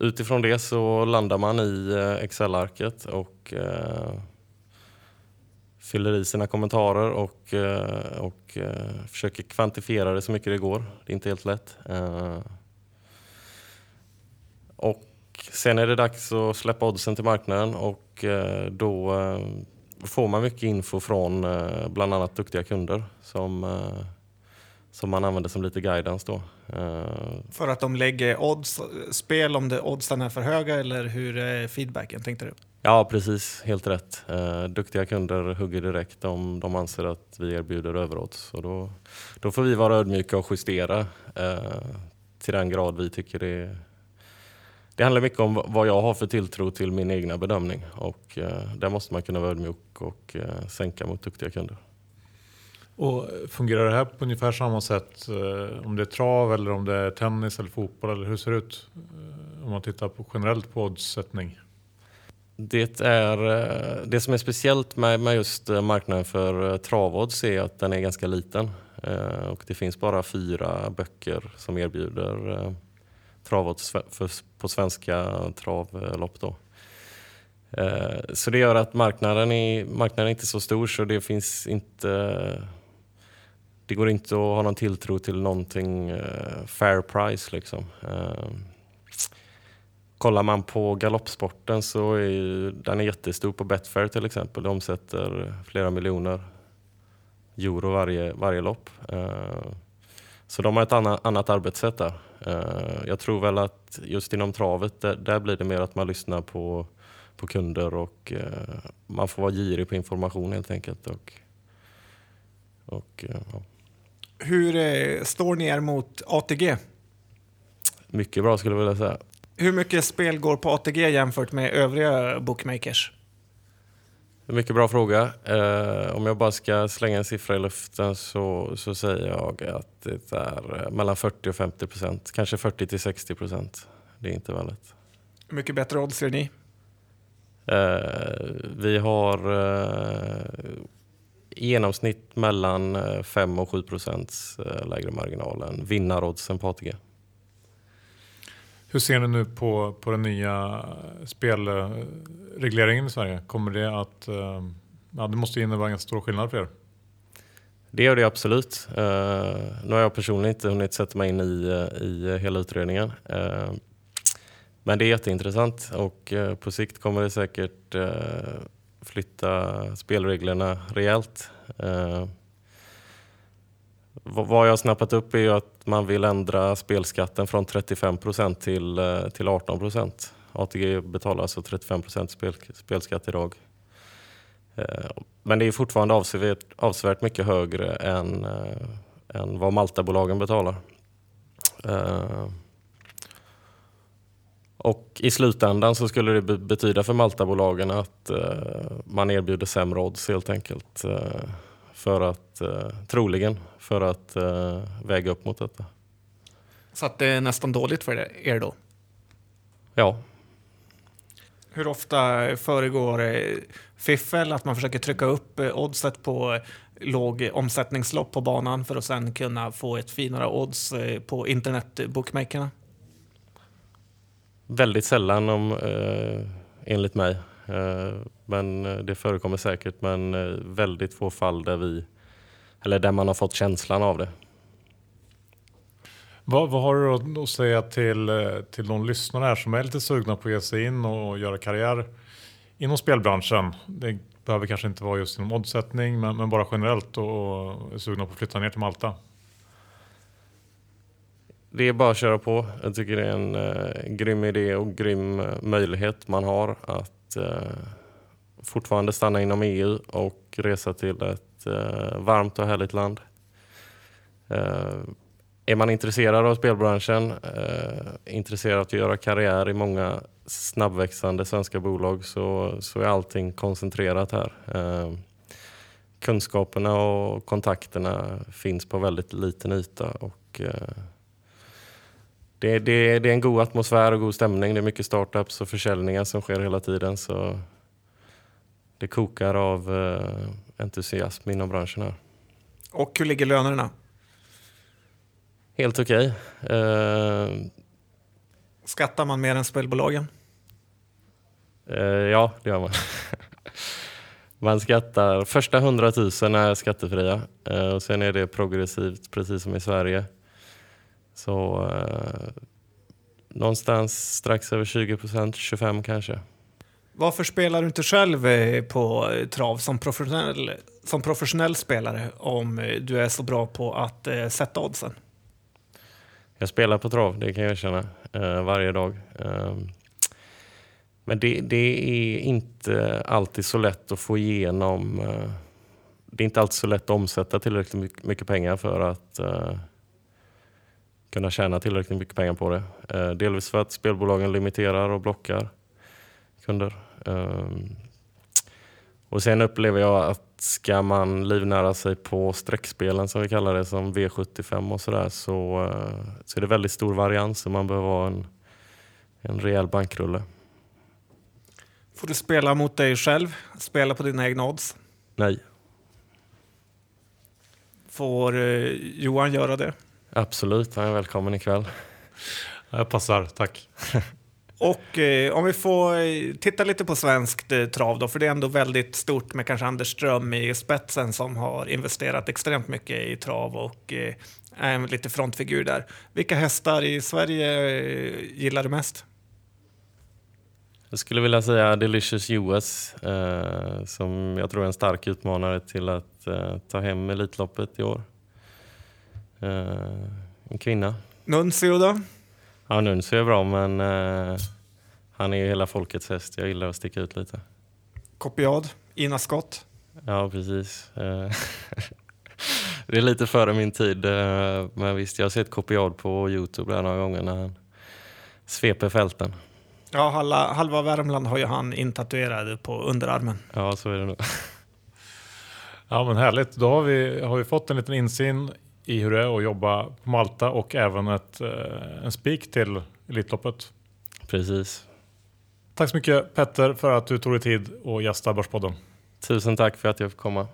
utifrån det så landar man i Excel-arket och... Eh, fyller i sina kommentarer och, och, och försöker kvantifiera det så mycket det går. Det är inte helt lätt. Och sen är det dags att släppa oddsen till marknaden och då får man mycket info från bland annat duktiga kunder som, som man använder som lite guidance då. För att de lägger odds, spel om det oddsen är för höga eller hur är feedbacken tänkte du? Ja, precis. Helt rätt. Eh, duktiga kunder hugger direkt om de anser att vi erbjuder överåt. Och då, då får vi vara ödmjuka och justera eh, till den grad vi tycker det är. Det handlar mycket om vad jag har för tilltro till min egna bedömning. Och eh, där måste man kunna vara ödmjuk och eh, sänka mot duktiga kunder. Och fungerar det här på ungefär samma sätt eh, om det är trav eller om det är tennis eller fotboll? Eller hur ser det ut om man tittar på generellt på oddssättning? Det, är, det som är speciellt med, med just marknaden för travodds är att den är ganska liten. Och det finns bara fyra böcker som erbjuder travodds på svenska travlopp då. Så det gör att marknaden är, marknaden är inte så stor så det finns inte... Det går inte att ha någon tilltro till någonting fair price liksom. Kollar man på galoppsporten så är ju, den är jättestor på Betfair till exempel. De omsätter flera miljoner euro varje, varje lopp. Uh, så de har ett anna, annat arbetssätt där. Uh, jag tror väl att just inom travet, där, där blir det mer att man lyssnar på, på kunder och uh, man får vara girig på information helt enkelt. Och, och, uh, ja. Hur eh, står ni er mot A T G? Mycket bra skulle jag vilja säga. Hur mycket spel går på A T G jämfört med övriga bookmakers? Mycket bra fråga. Eh, om jag bara ska slänga en siffra i luften så, så säger jag att det är mellan fyrtio och femtio procent. Kanske fyrtio till sextio procent. Det är intervallet. Hur mycket bättre odds ser ni? Eh, vi har eh, i genomsnitt mellan fem och sju procents lägre marginal än vinnarodsen på A T G. Hur ser du nu på, på den nya spelregleringen i Sverige? Kommer det att... Ja, det måste innebära en stor skillnad för er. Det gör det absolut. Uh, nu har jag personligen inte hunnit sätta mig in i, i hela utredningen. Uh, men det är jätteintressant och uh, på sikt kommer det säkert uh, flytta spelreglerna rejält. Uh, vad jag har snappat upp är ju att man vill ändra spelskatten från trettiofem procent till, uh, till arton procent. A T G betalar alltså trettiofem procent spel, spelskatt idag. Men det är fortfarande avsevärt, avsevärt mycket högre än, äh, än vad Malta-bolagen betalar. Äh, och i slutändan så skulle det betyda för Malta-bolagen att äh, man erbjuder sämre odds helt enkelt. Äh, för att, äh, troligen för att äh, väga upp mot detta. Så att det är nästan dåligt för er då? Ja. Hur ofta föregår fiffel, att man försöker trycka upp oddset på låg omsättningslopp på banan för att sen kunna få ett finare odds på internetbookmakerna? Väldigt sällan, om, enligt mig. Men det förekommer säkert, men väldigt få fall där, vi, eller där man har fått känslan av det. Vad, vad har du att säga till, till de lyssnare här som är lite sugna på att ge sig in och göra karriär inom spelbranschen? Det behöver kanske inte vara just inom oddsättning, men, men bara generellt och, och är sugna på att flytta ner till Malta. Det är bara att köra på. Jag tycker det är en eh, grym idé och grym möjlighet man har att eh, fortfarande stanna inom E U och resa till ett eh, varmt och härligt land. Eh, Är man intresserad av spelbranschen, eh, intresserad av att göra karriär i många snabbväxande svenska bolag, så, så är allting koncentrerat här. Eh, kunskaperna och kontakterna finns på väldigt liten yta. Och, eh, det, det, det är en god atmosfär och god stämning. Det är mycket startups och försäljningar som sker hela tiden. Så det kokar av eh, entusiasm inom branschen här. Och hur ligger lönerna? Helt okej. Okay. Uh, Skattar man mer än spelbolagen? Uh, ja, det gör man. Man skattar. Första hundratusen är skattefria. Uh, och sen är det progressivt, precis som i Sverige. Så uh, någonstans strax över tjugo procent, tjugofem kanske. Varför spelar du inte själv på trav som professionell, som professionell spelare om du är så bra på att uh, sätta oddsen? Jag spelar på trav, det kan jag erkänna, eh, varje dag. Eh, men det, det är inte alltid så lätt att få igenom. Eh, det är inte alltid så lätt att omsätta tillräckligt mycket pengar för att eh, kunna tjäna tillräckligt mycket pengar på det. Eh, delvis för att spelbolagen limiterar och blockar kunder. Eh, och sen upplever jag att ska man livnära sig på streckspelen, som vi kallar det, som V sjuttiofem och sådär, så, så är det väldigt stor varians, så man behöver ha en, en rejäl bankrulle. Får du spela mot dig själv? Spela på dina egna odds? Nej. Får eh, Johan göra det? Absolut, han är välkommen ikväll. Jag passar, tack. Och eh, om vi får titta lite på svenskt eh, trav då, för det är ändå väldigt stort med kanske Anders Ström i spetsen som har investerat extremt mycket i trav och eh, är en lite frontfigur där. Vilka hästar i Sverige eh, gillar du mest? Jag skulle vilja säga Delicious U S eh, som jag tror är en stark utmanare till att eh, ta hem Elitloppet i år. Eh, en kvinna. Nunzio då? Ja, Nunzio är bra, men eh, han är ju hela folkets häst. Jag gillar att sticka ut lite. Kopiad, Ina Skott. Ja, precis. Det är lite före min tid. Eh, men visst, jag har sett Kopiad på YouTube där några gånger när han sveper fälten. Ja, halva, halva Värmland har ju han intatuerad på underarmen. Ja, så är det nog. Ja, men härligt. Då har vi, har vi fått en liten insyn i hur det är att jobba på Malta och även ett, en spik till Elitloppet. Precis. Tack så mycket Petter för att du tog dig tid och gästa Börspodden. Tusen tack för att jag fick komma.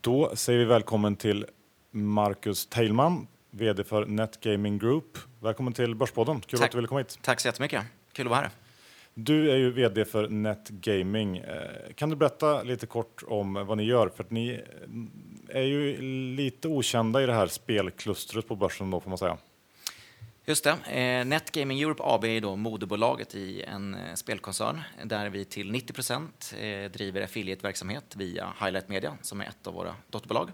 Då säger vi välkommen till Marcus Teilman, vd för NetGaming Group. Välkommen till Börspodden. Kul Tack. Att du ville komma hit. Tack så jättemycket. Kul att vara här. Du är ju vd för NetGaming. Kan du berätta lite kort om vad ni gör? För att ni är ju lite okända i det här spelklustret på börsen då, får man säga. Just det. NetGaming Europe A B är då moderbolaget i en spelkoncern där vi till nittio procent driver affiliate-verksamhet via Highlight Media som är ett av våra dotterbolag.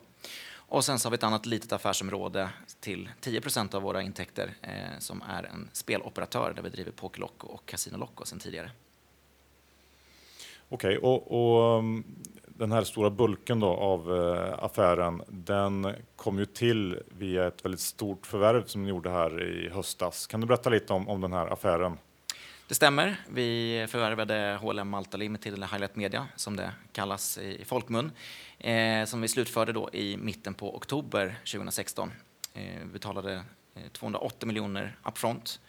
Och sen så har vi ett annat litet affärsområde till tio procent av våra intäkter eh, som är en speloperatör där vi driver Pokerlocko och Casinolocko sedan tidigare. Okej, okay, och, och den här stora bulken då av eh, affären, den kom ju till via ett väldigt stort förvärv som ni gjorde här i höstas. Kan du berätta lite om, om den här affären? Det stämmer. Vi förvärvade H L M Malta Limited, eller Highlight Media som det kallas i folkmun, eh, som vi slutförde då i mitten på oktober tjugo sexton. Eh, vi betalade tvåhundraåttio miljoner upfront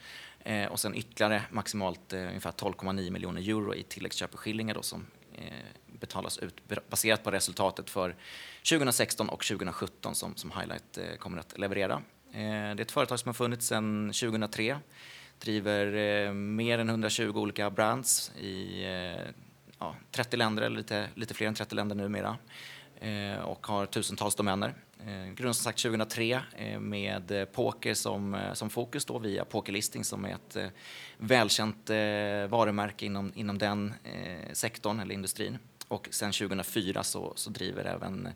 eh, och sen ytterligare maximalt eh, ungefär tolv komma nio miljoner euro i tilläggsköpeskillingar då, som eh, betalas ut baserat på resultatet för tjugo sexton och tjugo sjutton som, som Highlight eh, kommer att leverera. Eh, det är ett företag som har funnits sedan tjugo noll tre. Driver eh, mer än hundratjugo olika brands i eh, ja, trettio länder, eller lite, lite fler än trettio länder numera. Eh, och har tusentals domäner. Eh, Grundades som sagt tjugo noll tre eh, med poker som, som fokus då, via Pokerlisting som är ett eh, välkänt eh, varumärke inom, inom den eh, sektorn eller industrin. Och sen tjugo noll fyra så, så driver även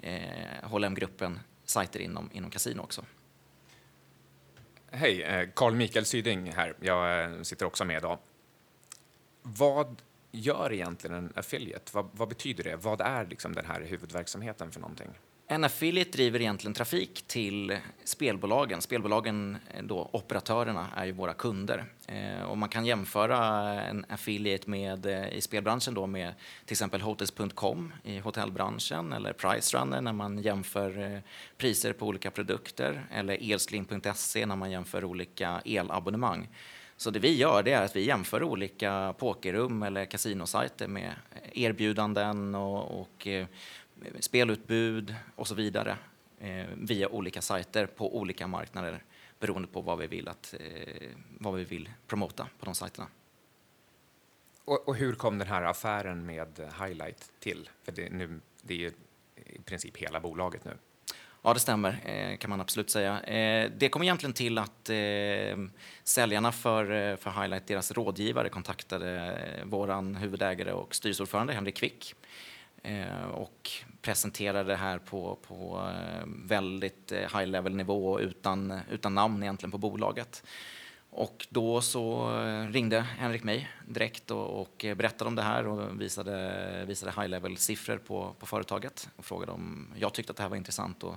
eh, H L M-gruppen sajter inom, inom kasino också. Hej, Carl Michael Syding här. Jag sitter också med idag. Vad gör egentligen en affiliate? Vad, vad betyder det? Vad är liksom den här huvudverksamheten för någonting? En affiliate driver egentligen trafik till spelbolagen. Spelbolagen, då operatörerna, är ju våra kunder. Eh, och man kan jämföra en affiliate med, eh, i spelbranschen då med till exempel Hotels punkt com i hotellbranschen, eller Pricerunner när man jämför eh, priser på olika produkter, eller Elsling punkt se när man jämför olika elabonnemang. Så det vi gör det är att vi jämför olika pokerrum eller kasinosajter med erbjudanden och, och eh, spelutbud och så vidare eh, via olika sajter på olika marknader beroende på vad vi vill, att, eh, vad vi vill promota på de sajterna. Och, och hur kom den här affären med Highlight till? För det, nu, det är ju i princip hela bolaget nu. Ja, det stämmer, eh, kan man absolut säga. Eh, det kom egentligen till att eh, säljarna för, för Highlight, deras rådgivare, kontaktade eh, våran huvudägare och styrelseordförande Henrik Quick. Och presenterade det här på, på väldigt high level nivå utan, utan namn egentligen på bolaget. Och då så ringde Henrik mig direkt och, och berättade om det här och visade, visade high level siffror på, på företaget. Och frågade om jag tyckte att det här var intressant, och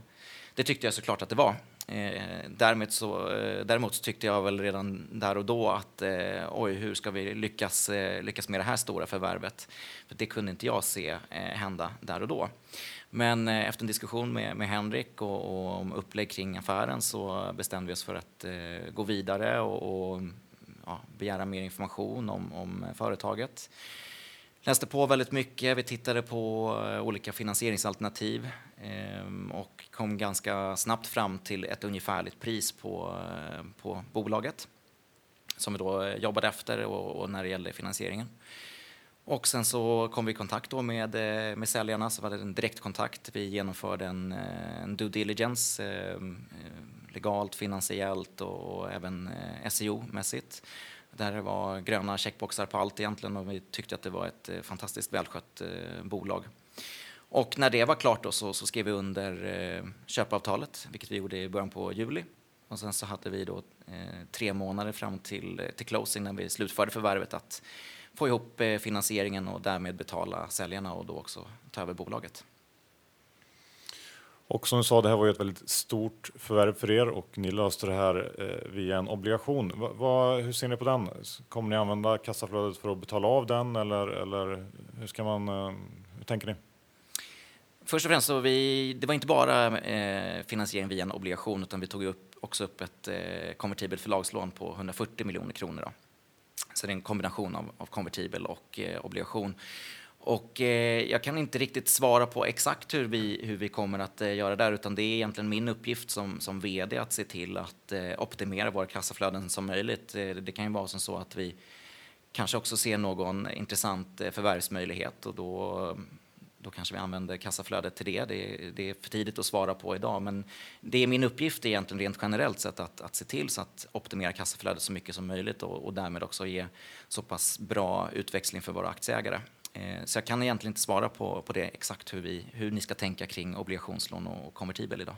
det tyckte jag såklart att det var. Eh, däremot, så, eh, däremot så tyckte jag väl redan där och då att eh, oj, hur ska vi lyckas, eh, lyckas med det här stora förvärvet? För det kunde inte jag se eh, hända där och då. Men eh, efter en diskussion med, med Henrik och, och om upplägg kring affären så bestämde vi oss för att eh, gå vidare och, och ja, begära mer information om, om företaget. Läste på väldigt mycket, vi tittade på olika finansieringsalternativ eh, och kom ganska snabbt fram till ett ungefärligt pris på, på bolaget som vi då jobbade efter och, och när det gällde finansieringen. Och sen så kom vi i kontakt då med, med säljarna, så var det en direktkontakt. Vi genomförde en, en due diligence, eh, legalt, finansiellt och, och även S E O-mässigt. Där det var gröna checkboxar på allt egentligen, och vi tyckte att det var ett fantastiskt välskött eh, bolag. Och när det var klart då så, så skrev vi under eh, köpavtalet, vilket vi gjorde i början på juli. Och sen så hade vi då eh, tre månader fram till, till closing när vi slutförde förvärvet att få ihop eh, finansieringen och därmed betala säljarna och då också ta över bolaget. Och som du sa, det här var ju ett väldigt stort förvärv för er och ni löste det här eh, via en obligation. Va, va, hur ser ni på den? Kommer ni använda kassaflödet för att betala av den, eller, eller hur, ska man, eh, hur tänker ni? Först och främst, så vi, det var inte bara eh, finansiering via en obligation, utan vi tog upp, också upp ett eh, konvertibelt förlagslån på hundrafyrtio miljoner kronor. Då. Så det är en kombination av, av konvertibel och eh, obligation. Och eh, jag kan inte riktigt svara på exakt hur vi, hur vi kommer att eh, göra där, utan det är egentligen min uppgift som, som vd att se till att eh, optimera våra kassaflöden som möjligt. Eh, det kan ju vara som så att vi kanske också ser någon intressant eh, förvärvsmöjlighet, och då, då kanske vi använder kassaflödet till det. det. Det är för tidigt att svara på idag, men det är min uppgift egentligen rent generellt sett att, att se till så att optimera kassaflödet så mycket som möjligt, och, och därmed också ge så pass bra utväxling för våra aktieägare. Så jag kan egentligen inte svara på, på det exakt hur, vi, hur ni ska tänka kring obligationslån och konvertibel idag.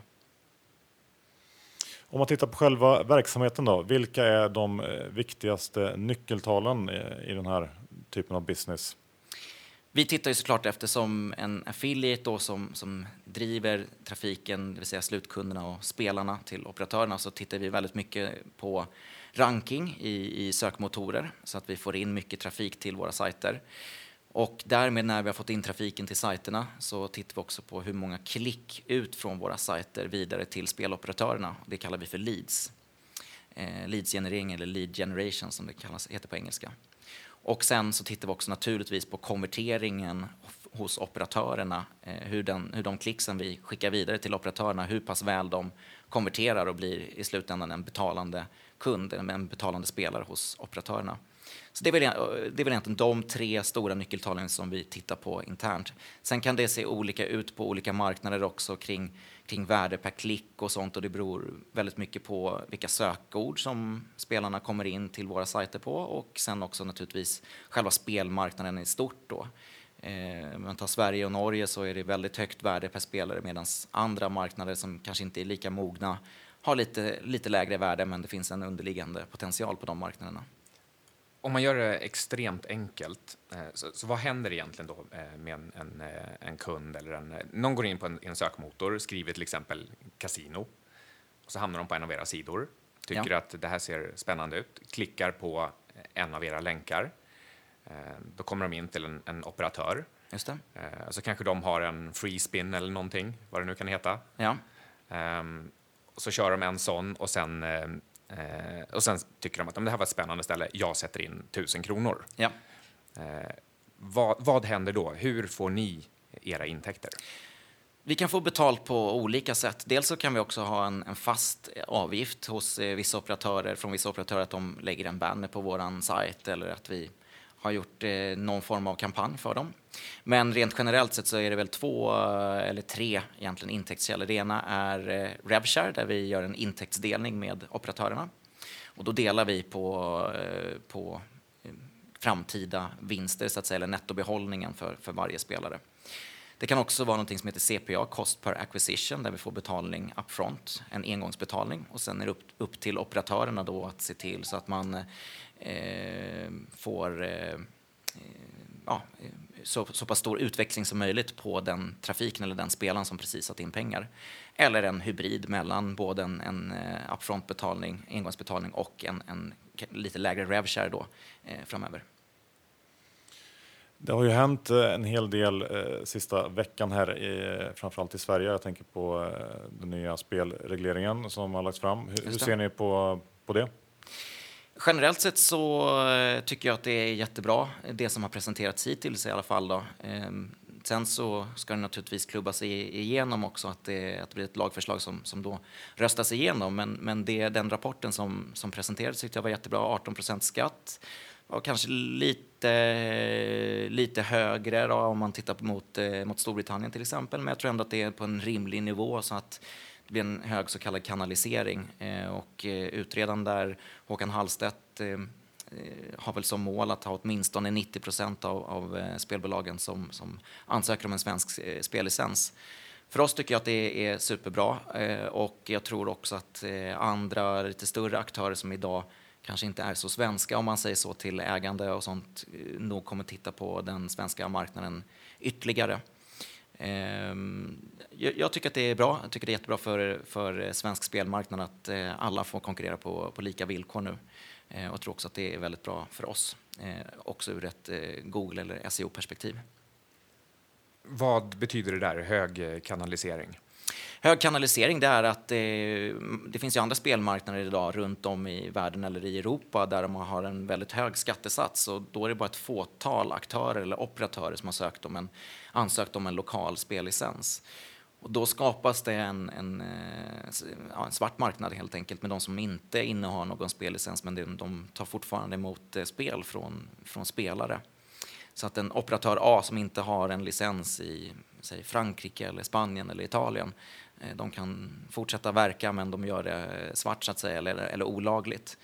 Om man tittar på själva verksamheten då, vilka är de viktigaste nyckeltalen i, i den här typen av business? Vi tittar ju såklart efter som en affiliate då, som, som driver trafiken, det vill säga slutkunderna och spelarna till operatörerna, så tittar vi väldigt mycket på ranking i, i sökmotorer så att vi får in mycket trafik till våra sajter. Och därmed när vi har fått in trafiken till sajterna så tittar vi också på hur många klick ut från våra sajter vidare till speloperatörerna. Det kallar vi för leads. Eh, leadsgenerering eller lead generation som det kallas, heter på engelska. Och sen så tittar vi också naturligtvis på konverteringen hos operatörerna. Eh, hur, den, hur de klicksen vi skickar vidare till operatörerna, hur pass väl de konverterar och blir i slutändan en betalande kund, en betalande spelare hos operatörerna. Så det är, väl, det är väl egentligen de tre stora nyckeltalen som vi tittar på internt. Sen kan det se olika ut på olika marknader också kring, kring värde per klick och sånt. Och det beror väldigt mycket på vilka sökord som spelarna kommer in till våra sajter på. Och sen också naturligtvis själva spelmarknaden i stort då. Eh, om man tar Sverige och Norge så är det väldigt högt värde per spelare, medan andra marknader som kanske inte är lika mogna har lite, lite lägre värde, men det finns en underliggande potential på de marknaderna. Om man gör det extremt enkelt, så, så vad händer egentligen då med en, en, en kund? Eller en, någon går in på en, en sökmotor, skriver till exempel kasino, och så hamnar de på en av era sidor, tycker ja. att det här ser spännande ut, klickar på en av era länkar, då kommer de in till en, en operatör. Just det. Så kanske de har en free spin eller någonting, vad det nu kan heta. Ja. Så kör de en sån och sen... Eh, och sen tycker de att om det här var ett spännande ställe, jag sätter in tusen kronor. Ja. Eh, vad, vad händer då? Hur får ni era intäkter? Vi kan få betalt på olika sätt. Dels så kan vi också ha en, en fast avgift hos eh, vissa operatörer, från vissa operatörer att de lägger en banner på våran sajt eller att vi har gjort eh, någon form av kampanj för dem. Men rent generellt sett så är det väl två eller tre egentligen intäktskällor. Det ena är eh, RevShare, där vi gör en intäktsdelning med operatörerna. Och då delar vi på, eh, på framtida vinster, så att säga, eller nettobehållningen för, för varje spelare. Det kan också vara något som heter C P A, Cost Per Acquisition, där vi får betalning upfront, en engångsbetalning. Och sen är det upp, upp till operatörerna då att se till så att man eh, får... Eh, Ja, så, så pass stor utväxling som möjligt på den trafiken eller den spelaren som precis satt in pengar. Eller en hybrid mellan både en, en upfront-betalning, engångsbetalning och en, en lite lägre revshare då eh, framöver. Det har ju hänt en hel del eh, sista veckan här, i, framförallt i Sverige. Jag tänker på eh, den nya spelregleringen som har lagts fram. Hur, hur ser ni på, på det? Generellt sett så tycker jag att det är jättebra, det som har presenterats hittills i alla fall då. Sen så ska det naturligtvis klubbas igenom också, att det, att det blir ett lagförslag som, som då röstas igenom. Men, men det, den rapporten som, som presenterades tyckte jag var jättebra, arton procent skatt. Och kanske lite, lite högre då, om man tittar mot, mot Storbritannien till exempel. Men jag tror ändå att det är på en rimlig nivå, så att det blir en hög så kallad kanalisering, eh, och utredaren där, Håkan Hallstedt, eh, har väl som mål att ha åtminstone nittio procent av, av spelbolagen som, som ansöker om en svensk eh, spellicens. För oss tycker jag att det är superbra, eh, och jag tror också att eh, andra lite större aktörer som idag kanske inte är så svenska, om man säger så, till ägande och sånt, eh, nog kommer titta på den svenska marknaden ytterligare. Jag tycker att det är bra. Jag tycker det är jättebra för, för svensk spelmarknad att alla får konkurrera på, på lika villkor nu. Och jag tror också att det är väldigt bra för oss, också ur ett Google- eller S E O-perspektiv. Vad betyder det där, hög kanalisering? Hög kanalisering, det är att det, det finns ju andra spelmarknader idag runt om i världen eller i Europa där man har en väldigt hög skattesats, och då är det bara ett fåtal aktörer eller operatörer som har sökt om en, ansökt om en lokal spellicens. Och då skapas det en, en, en svart marknad helt enkelt med de som inte innehar någon spellicens, men de, de tar fortfarande emot spel från, från spelare. Så att en operatör A som inte har en licens i säg Frankrike eller Spanien eller Italien, de kan fortsätta verka, men de gör det svart så att säga, eller, eller olagligt.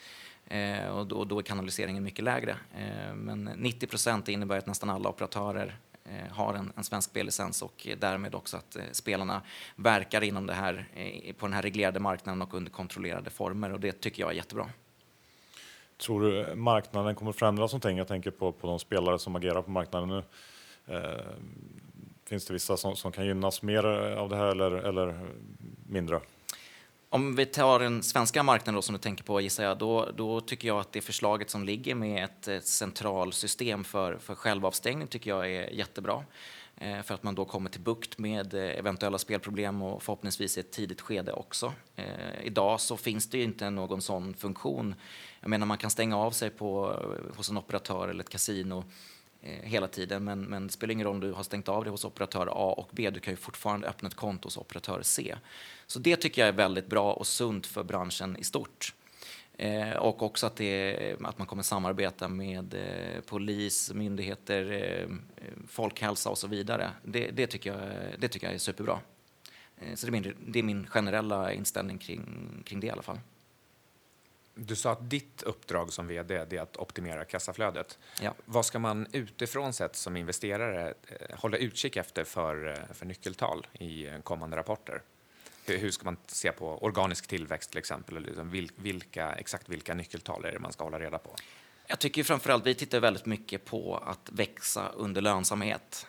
Eh, och, då, och då är kanaliseringen mycket lägre. Eh, men nittio procent innebär att nästan alla operatörer eh, har en, en svensk spellicens, och därmed också att eh, spelarna verkar inom det här, eh, på den här reglerade marknaden och under kontrollerade former, och det tycker jag är jättebra. Tror du marknaden kommer förändras någonting? Jag tänker på, på de spelare som agerar på marknaden nu. Eh, finns det vissa som, som kan gynnas mer av det här eller, eller mindre? Om vi tar den svenska marknaden då, som du tänker på, gissar jag, då, då tycker jag att det förslaget som ligger med ett, ett centralsystem för, för självavstängning tycker jag är jättebra. Eh, för att man då kommer till bukt med eventuella spelproblem och förhoppningsvis i ett tidigt skede också. Eh, idag så finns det ju inte någon sån funktion. Jag menar, man kan stänga av sig på, hos en operatör eller ett kasino eh, hela tiden, men, men det spelar ingen roll om du har stängt av det hos operatör A och B. Du kan ju fortfarande öppna ett konto hos operatör C. Så det tycker jag är väldigt bra och sunt för branschen i stort. Eh, och också att, det, att man kommer samarbeta med eh, polis, myndigheter, eh, folkhälsa och så vidare. Det, det, tycker jag, det tycker jag är superbra. Eh, så det är, min, det är min generella inställning kring, kring det i alla fall. Du sa att ditt uppdrag som vd är att optimera kassaflödet. Ja. Vad ska man utifrån sett som investerare eh, hålla utkik efter för, för nyckeltal i kommande rapporter? Hur ska man se på organisk tillväxt till exempel? Eller vilka, exakt vilka nyckeltal är det man ska hålla reda på? Jag tycker framförallt vi tittar väldigt mycket på att växa under lönsamhet.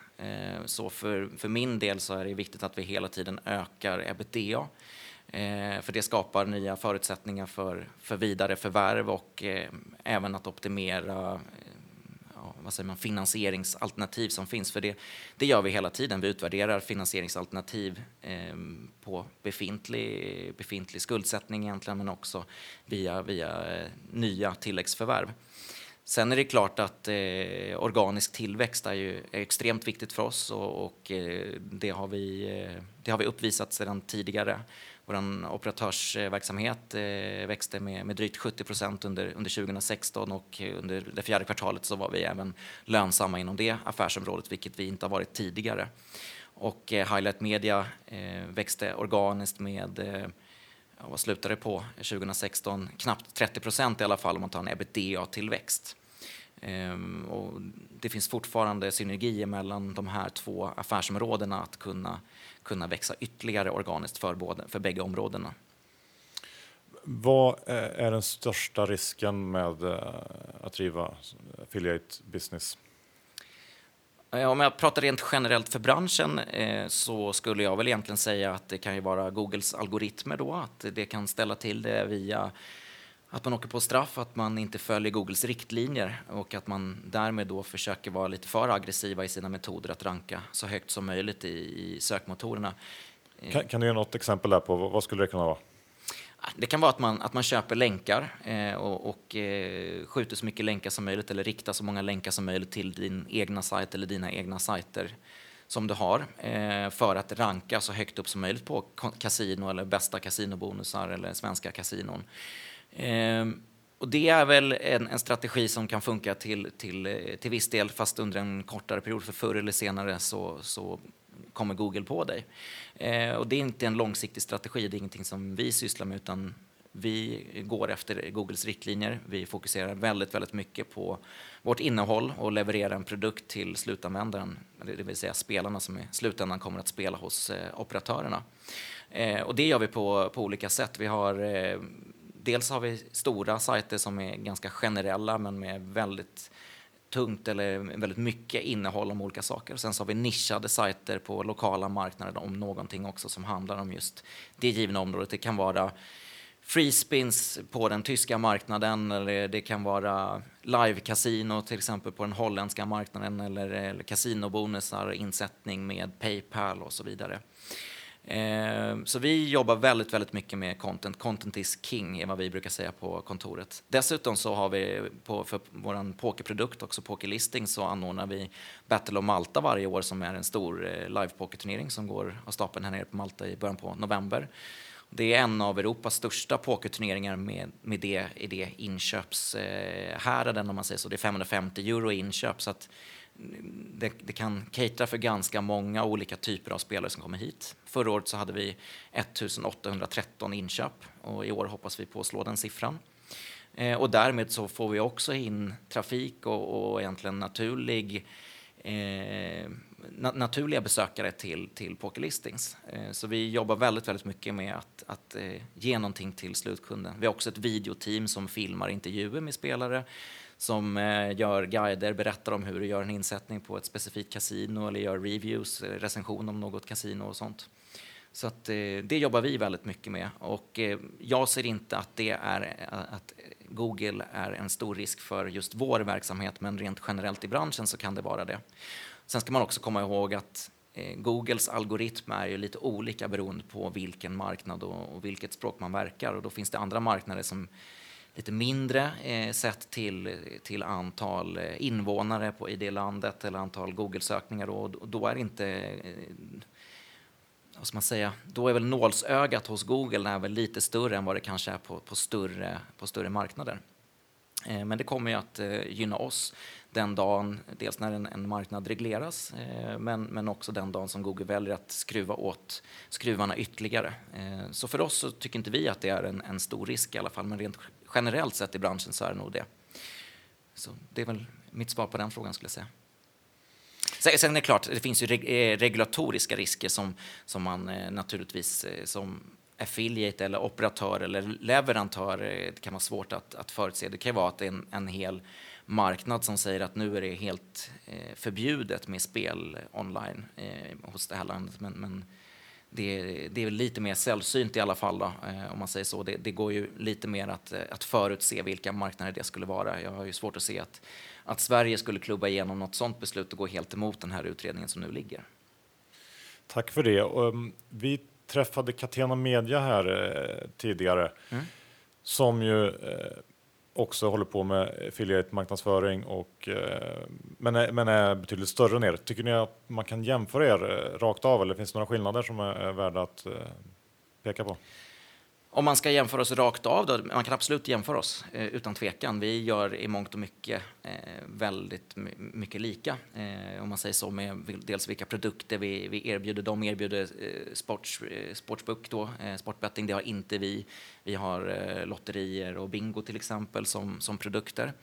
Så för, för min del så är det viktigt att vi hela tiden ökar EBITDA. För det skapar nya förutsättningar för, för vidare förvärv och även att optimera... vad säger man, finansieringsalternativ som finns. För det, det gör vi hela tiden. Vi utvärderar finansieringsalternativ eh, på befintlig, befintlig skuldsättning egentligen, men också via, via eh, nya tilläggsförvärv. Sen är det klart att eh, organisk tillväxt är ju är extremt viktigt för oss, och, och eh, det, har vi, eh, det har vi uppvisat sedan tidigare. Vår operatörsverksamhet eh, växte med, med drygt sjuttio procent under, under tjugohundrasexton, och under det fjärde kvartalet så var vi även lönsamma inom det affärsområdet, vilket vi inte har varit tidigare. Och eh, Highlight Media eh, växte organiskt med... Eh, Ja, vad slutade det på tjugohundrasexton? Knappt trettio procent i alla fall om man tar en EBITDA-tillväxt. Ehm, och det finns fortfarande synergier mellan de här två affärsområdena att kunna, kunna växa ytterligare organiskt för, både, för bägge områdena. Vad är den största risken med att driva affiliate business? Om jag pratar rent generellt för branschen så skulle jag väl egentligen säga att det kan ju vara Googles algoritmer då, att det kan ställa till det via att man åker på straff, att man inte följer Googles riktlinjer och att man därmed då försöker vara lite för aggressiva i sina metoder att ranka så högt som möjligt i sökmotorerna. Kan, kan du ge något exempel där på, vad skulle det kunna vara? Det kan vara att man, att man köper länkar eh, och, och eh, skjuter så mycket länkar som möjligt eller riktar så många länkar som möjligt till din egna sajt eller dina egna sajter som du har eh, för att ranka så högt upp som möjligt på kasino eller bästa kasinobonusar eller svenska kasinon. Eh, och det är väl en, en strategi som kan funka till, till, till viss del fast under en kortare period, för förr eller senare så... så kommer Google på dig. Eh, och det är inte en långsiktig strategi, det är ingenting som vi sysslar med, utan vi går efter Googles riktlinjer. Vi fokuserar väldigt, väldigt mycket på vårt innehåll och levererar en produkt till slutanvändaren, det vill säga spelarna som i slutändan kommer att spela hos eh, operatörerna. Eh, och det gör vi på, på olika sätt. Vi har, eh, dels har vi stora sajter som är ganska generella men med väldigt... tungt eller väldigt mycket innehåll om olika saker. Sen så har vi nischade sajter på lokala marknader om någonting också som handlar om just det givna området. Det kan vara free spins på den tyska marknaden, eller det kan vara live casino till exempel på den holländska marknaden, eller, eller kasinobonusar, insättning med PayPal och så vidare. Eh, så vi jobbar väldigt, väldigt mycket med content. Content is king är vad vi brukar säga på kontoret. Dessutom så har vi på, för vår pokerprodukt också, pokerlisting, så anordnar vi Battle of Malta varje år, som är en stor eh, live-pokerturnering som går av stapeln här nere på Malta i början på november. Det är en av Europas största pokerturneringar med, med det, i det inköpshäraden, eh, om man säger så. Det är femhundrafemtio euro inköp, så att Det, det kan catera för ganska många olika typer av spelare som kommer hit. Förra året så hade vi ettusen åttahundratretton inköp, och i år hoppas vi på att slå den siffran. Eh, och därmed så får vi också in trafik och, och egentligen naturlig, eh, na, naturliga besökare till, till pokerlistings. Eh, så vi jobbar väldigt, väldigt mycket med att, att eh, ge någonting till slutkunden. Vi har också ett videoteam som filmar intervjuer med spelare, som gör guider, berättar om hur du gör en insättning på ett specifikt kasino, eller gör reviews, recension om något kasino och sånt. Så att det jobbar vi väldigt mycket med, och jag ser inte att det är att Google är en stor risk för just vår verksamhet, men rent generellt i branschen så kan det vara det. Sen ska man också komma ihåg att Googles algoritm är ju lite olika beroende på vilken marknad och vilket språk man verkar, och då finns det andra marknader som lite mindre eh, sett till, till antal invånare på, i det landet, eller antal Google-sökningar. Då, då är inte, eh, vad ska man säga, då är väl nålsögat hos Google är väl lite större än vad det kanske är på, på, större, på större marknader. Eh, men det kommer ju att eh, gynna oss den dagen, dels när en, en marknad regleras, eh, men, men också den dagen som Google väljer att skruva åt skruvarna ytterligare. Eh, så för oss så tycker inte vi att det är en, en stor risk i alla fall, men rent generellt sett i branschen så är det nog det. Så det är väl mitt svar på den frågan, skulle jag säga. Sen är det klart, det finns ju reg- regulatoriska risker som, som man eh, naturligtvis eh, som affiliate eller operatör eller leverantör eh, det kan vara svårt att, att förutse. Det kan ju vara att det är en, en hel marknad som säger att nu är det helt eh, förbjudet med spel online eh, hos det här landet. Men, men Det, det är lite mer sällsynt i alla fall då, eh, om man säger så. Det, det går ju lite mer att, att förutse vilka marknader det skulle vara. Jag har ju svårt att se att, att Sverige skulle klubba igenom något sånt beslut och gå helt emot den här utredningen som nu ligger. Tack för det. Um, vi träffade Catena Media här eh, tidigare mm. som ju eh, också håller på med affiliate-marknadsföring och, eh, men, är, men är betydligt större än er. Tycker ni att man kan jämföra er rakt av, eller finns det några skillnader som är, är värda att eh, peka på? Om man ska jämföra oss rakt av då, man kan absolut jämföra oss eh, utan tvekan. Vi gör i mångt och mycket eh, väldigt my- mycket lika. Eh, om man säger så, med dels vilka produkter vi, vi erbjuder. De erbjuder eh, sports, eh, sportsbook då, eh, sportbetting, det har inte vi. Vi har eh, lotterier och bingo till exempel som, som produkter.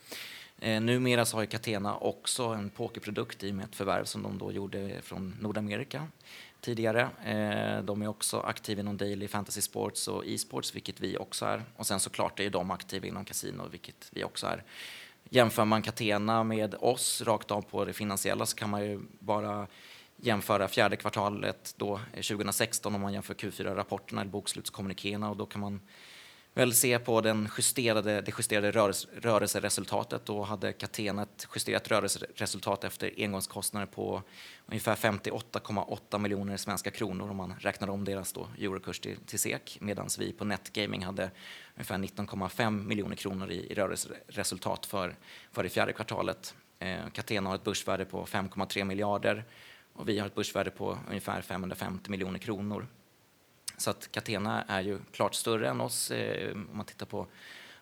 Eh, numera så har ju Catena också en pokerprodukt i och med ett förvärv som de då gjorde från Nordamerika tidigare. Eh, de är också aktiva inom daily fantasy sports och e-sports, vilket vi också är. Och sen såklart är de aktiva inom kasino, vilket vi också är. Jämför man Catena med oss rakt av på det finansiella, så kan man ju bara jämföra fjärde kvartalet då, tjugohundrasexton, om man jämför Q fyra-rapporterna eller bokslutskommunikéerna, och då kan man väl se på den justerade, det justerade rörelse, rörelseresultatet. Då hade Catena ett justerat rörelseresultat efter engångskostnader på ungefär femtioåtta komma åtta miljoner svenska kronor, om man räknar om deras då eurokurs till, till S E K, medan vi på NetGaming hade ungefär nitton komma fem miljoner kronor i, i rörelseresultat för, för det fjärde kvartalet. Eh, Catena har ett börsvärde på fem komma tre miljarder och vi har ett börsvärde på ungefär femhundrafemtio miljoner kronor. Så att Catena är ju klart större än oss eh, om man tittar på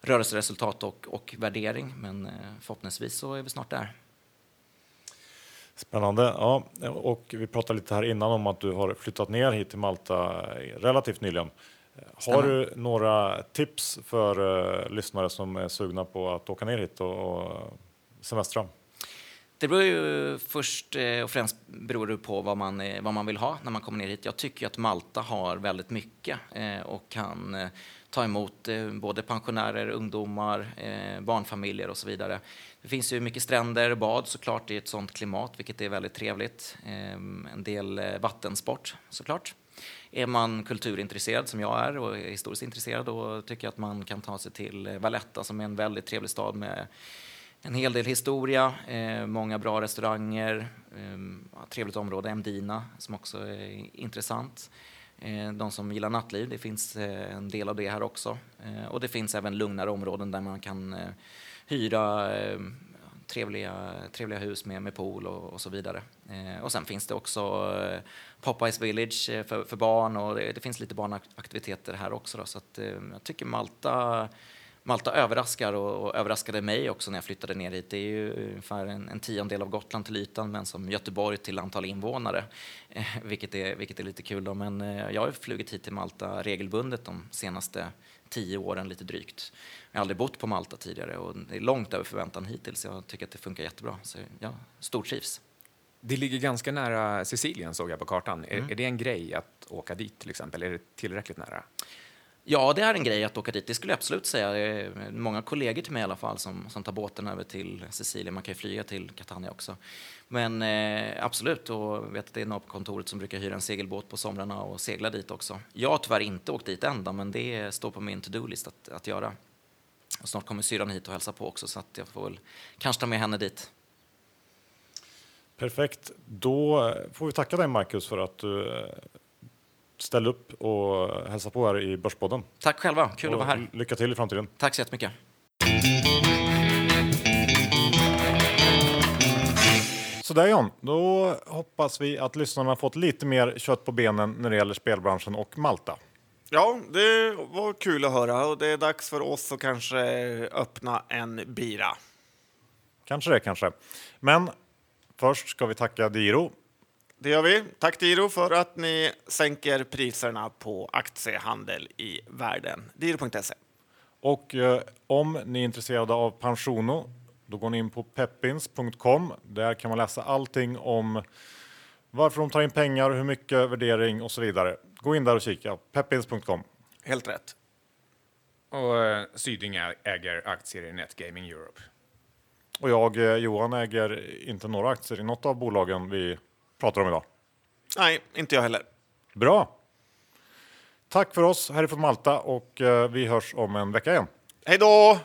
rörelseresultat och, och värdering. Men eh, förhoppningsvis så är vi snart där. Spännande. Ja, och vi pratade lite här innan om att du har flyttat ner hit till Malta relativt nyligen. Stämmer. Har du några tips för eh, lyssnare som är sugna på att åka ner hit och, och semestra? Det beror ju först och främst beror det på vad man, vad man vill ha när man kommer ner hit. Jag tycker att Malta har väldigt mycket och kan ta emot både pensionärer, ungdomar, barnfamiljer och så vidare. Det finns ju mycket stränder, bad såklart i ett sånt klimat, vilket är väldigt trevligt. En del vattensport såklart. Är man kulturintresserad som jag är och är historiskt intresserad, då tycker jag att man kan ta sig till Valletta, som är en väldigt trevlig stad med en hel del historia, eh, många bra restauranger, eh, trevligt område, Mdina som också är intressant. De som gillar nattliv, det finns en del av det här också. Och det finns även lugnare områden där man kan hyra trevliga, trevliga hus med, med pool och, och så vidare. Och sen finns det också Popeyes Village för, för barn, och det, det finns lite barnaktiviteter här också. Då. Så att, jag tycker Malta, Malta överraskar och, och överraskade mig också när jag flyttade ner hit. Det är ju ungefär en, en tiondel av Gotland till ytan, men som Göteborg till antal invånare, eh, vilket, är, vilket är lite kul då. Men eh, jag har flugit hit till Malta regelbundet de senaste tio åren lite drygt. Jag har aldrig bott på Malta tidigare och det är långt över förväntan hittills. Jag tycker att det funkar jättebra, så ja, stort trivs. Det ligger ganska nära Sicilien, såg jag på kartan. Mm. Är, är det en grej att åka dit till exempel? Är det tillräckligt nära? Ja, det är en grej att åka dit. Det skulle jag absolut säga. Det är många kollegor till mig i alla fall som, som tar båten över till Sicilien. Man kan ju flyga till Catania också. Men eh, absolut, och vet att det är någon på kontoret som brukar hyra en segelbåt på somrarna och segla dit också. Jag har tyvärr inte åkt dit ända, men det står på min to-do-list att, att göra. Och snart kommer syrran hit och hälsa på också, så att jag får väl kanske ta med henne dit. Perfekt. Då får vi tacka dig, Marcus, för att du ställ upp och hälsa på här i Börspodden. Tack själva, kul och att vara här. Lycka till i framtiden. Tack så jättemycket. Så där, John, då hoppas vi att lyssnarna har fått lite mer kött på benen när det gäller spelbranschen och Malta. Ja, det var kul att höra, och det är dags för oss att kanske öppna en bira. Kanske det, kanske. Men först ska vi tacka Diro. Det gör vi. Tack Diro för att ni sänker priserna på aktiehandel i världen. Diro punkt se. Och eh, om ni är intresserade av Pensiono, då går ni in på peppins punkt com. Där kan man läsa allting om varför de tar in pengar, hur mycket värdering och så vidare. Gå in där och kika. peppins punkt com. Helt rätt. Och eh, Syding äger aktier i NetGaming Europe. Och jag, eh, Johan, äger inte några aktier i något av bolagen vi pratar om idag. Nej, inte jag heller. Bra. Tack för oss härifrån Malta, och vi hörs om en vecka igen. Hej då!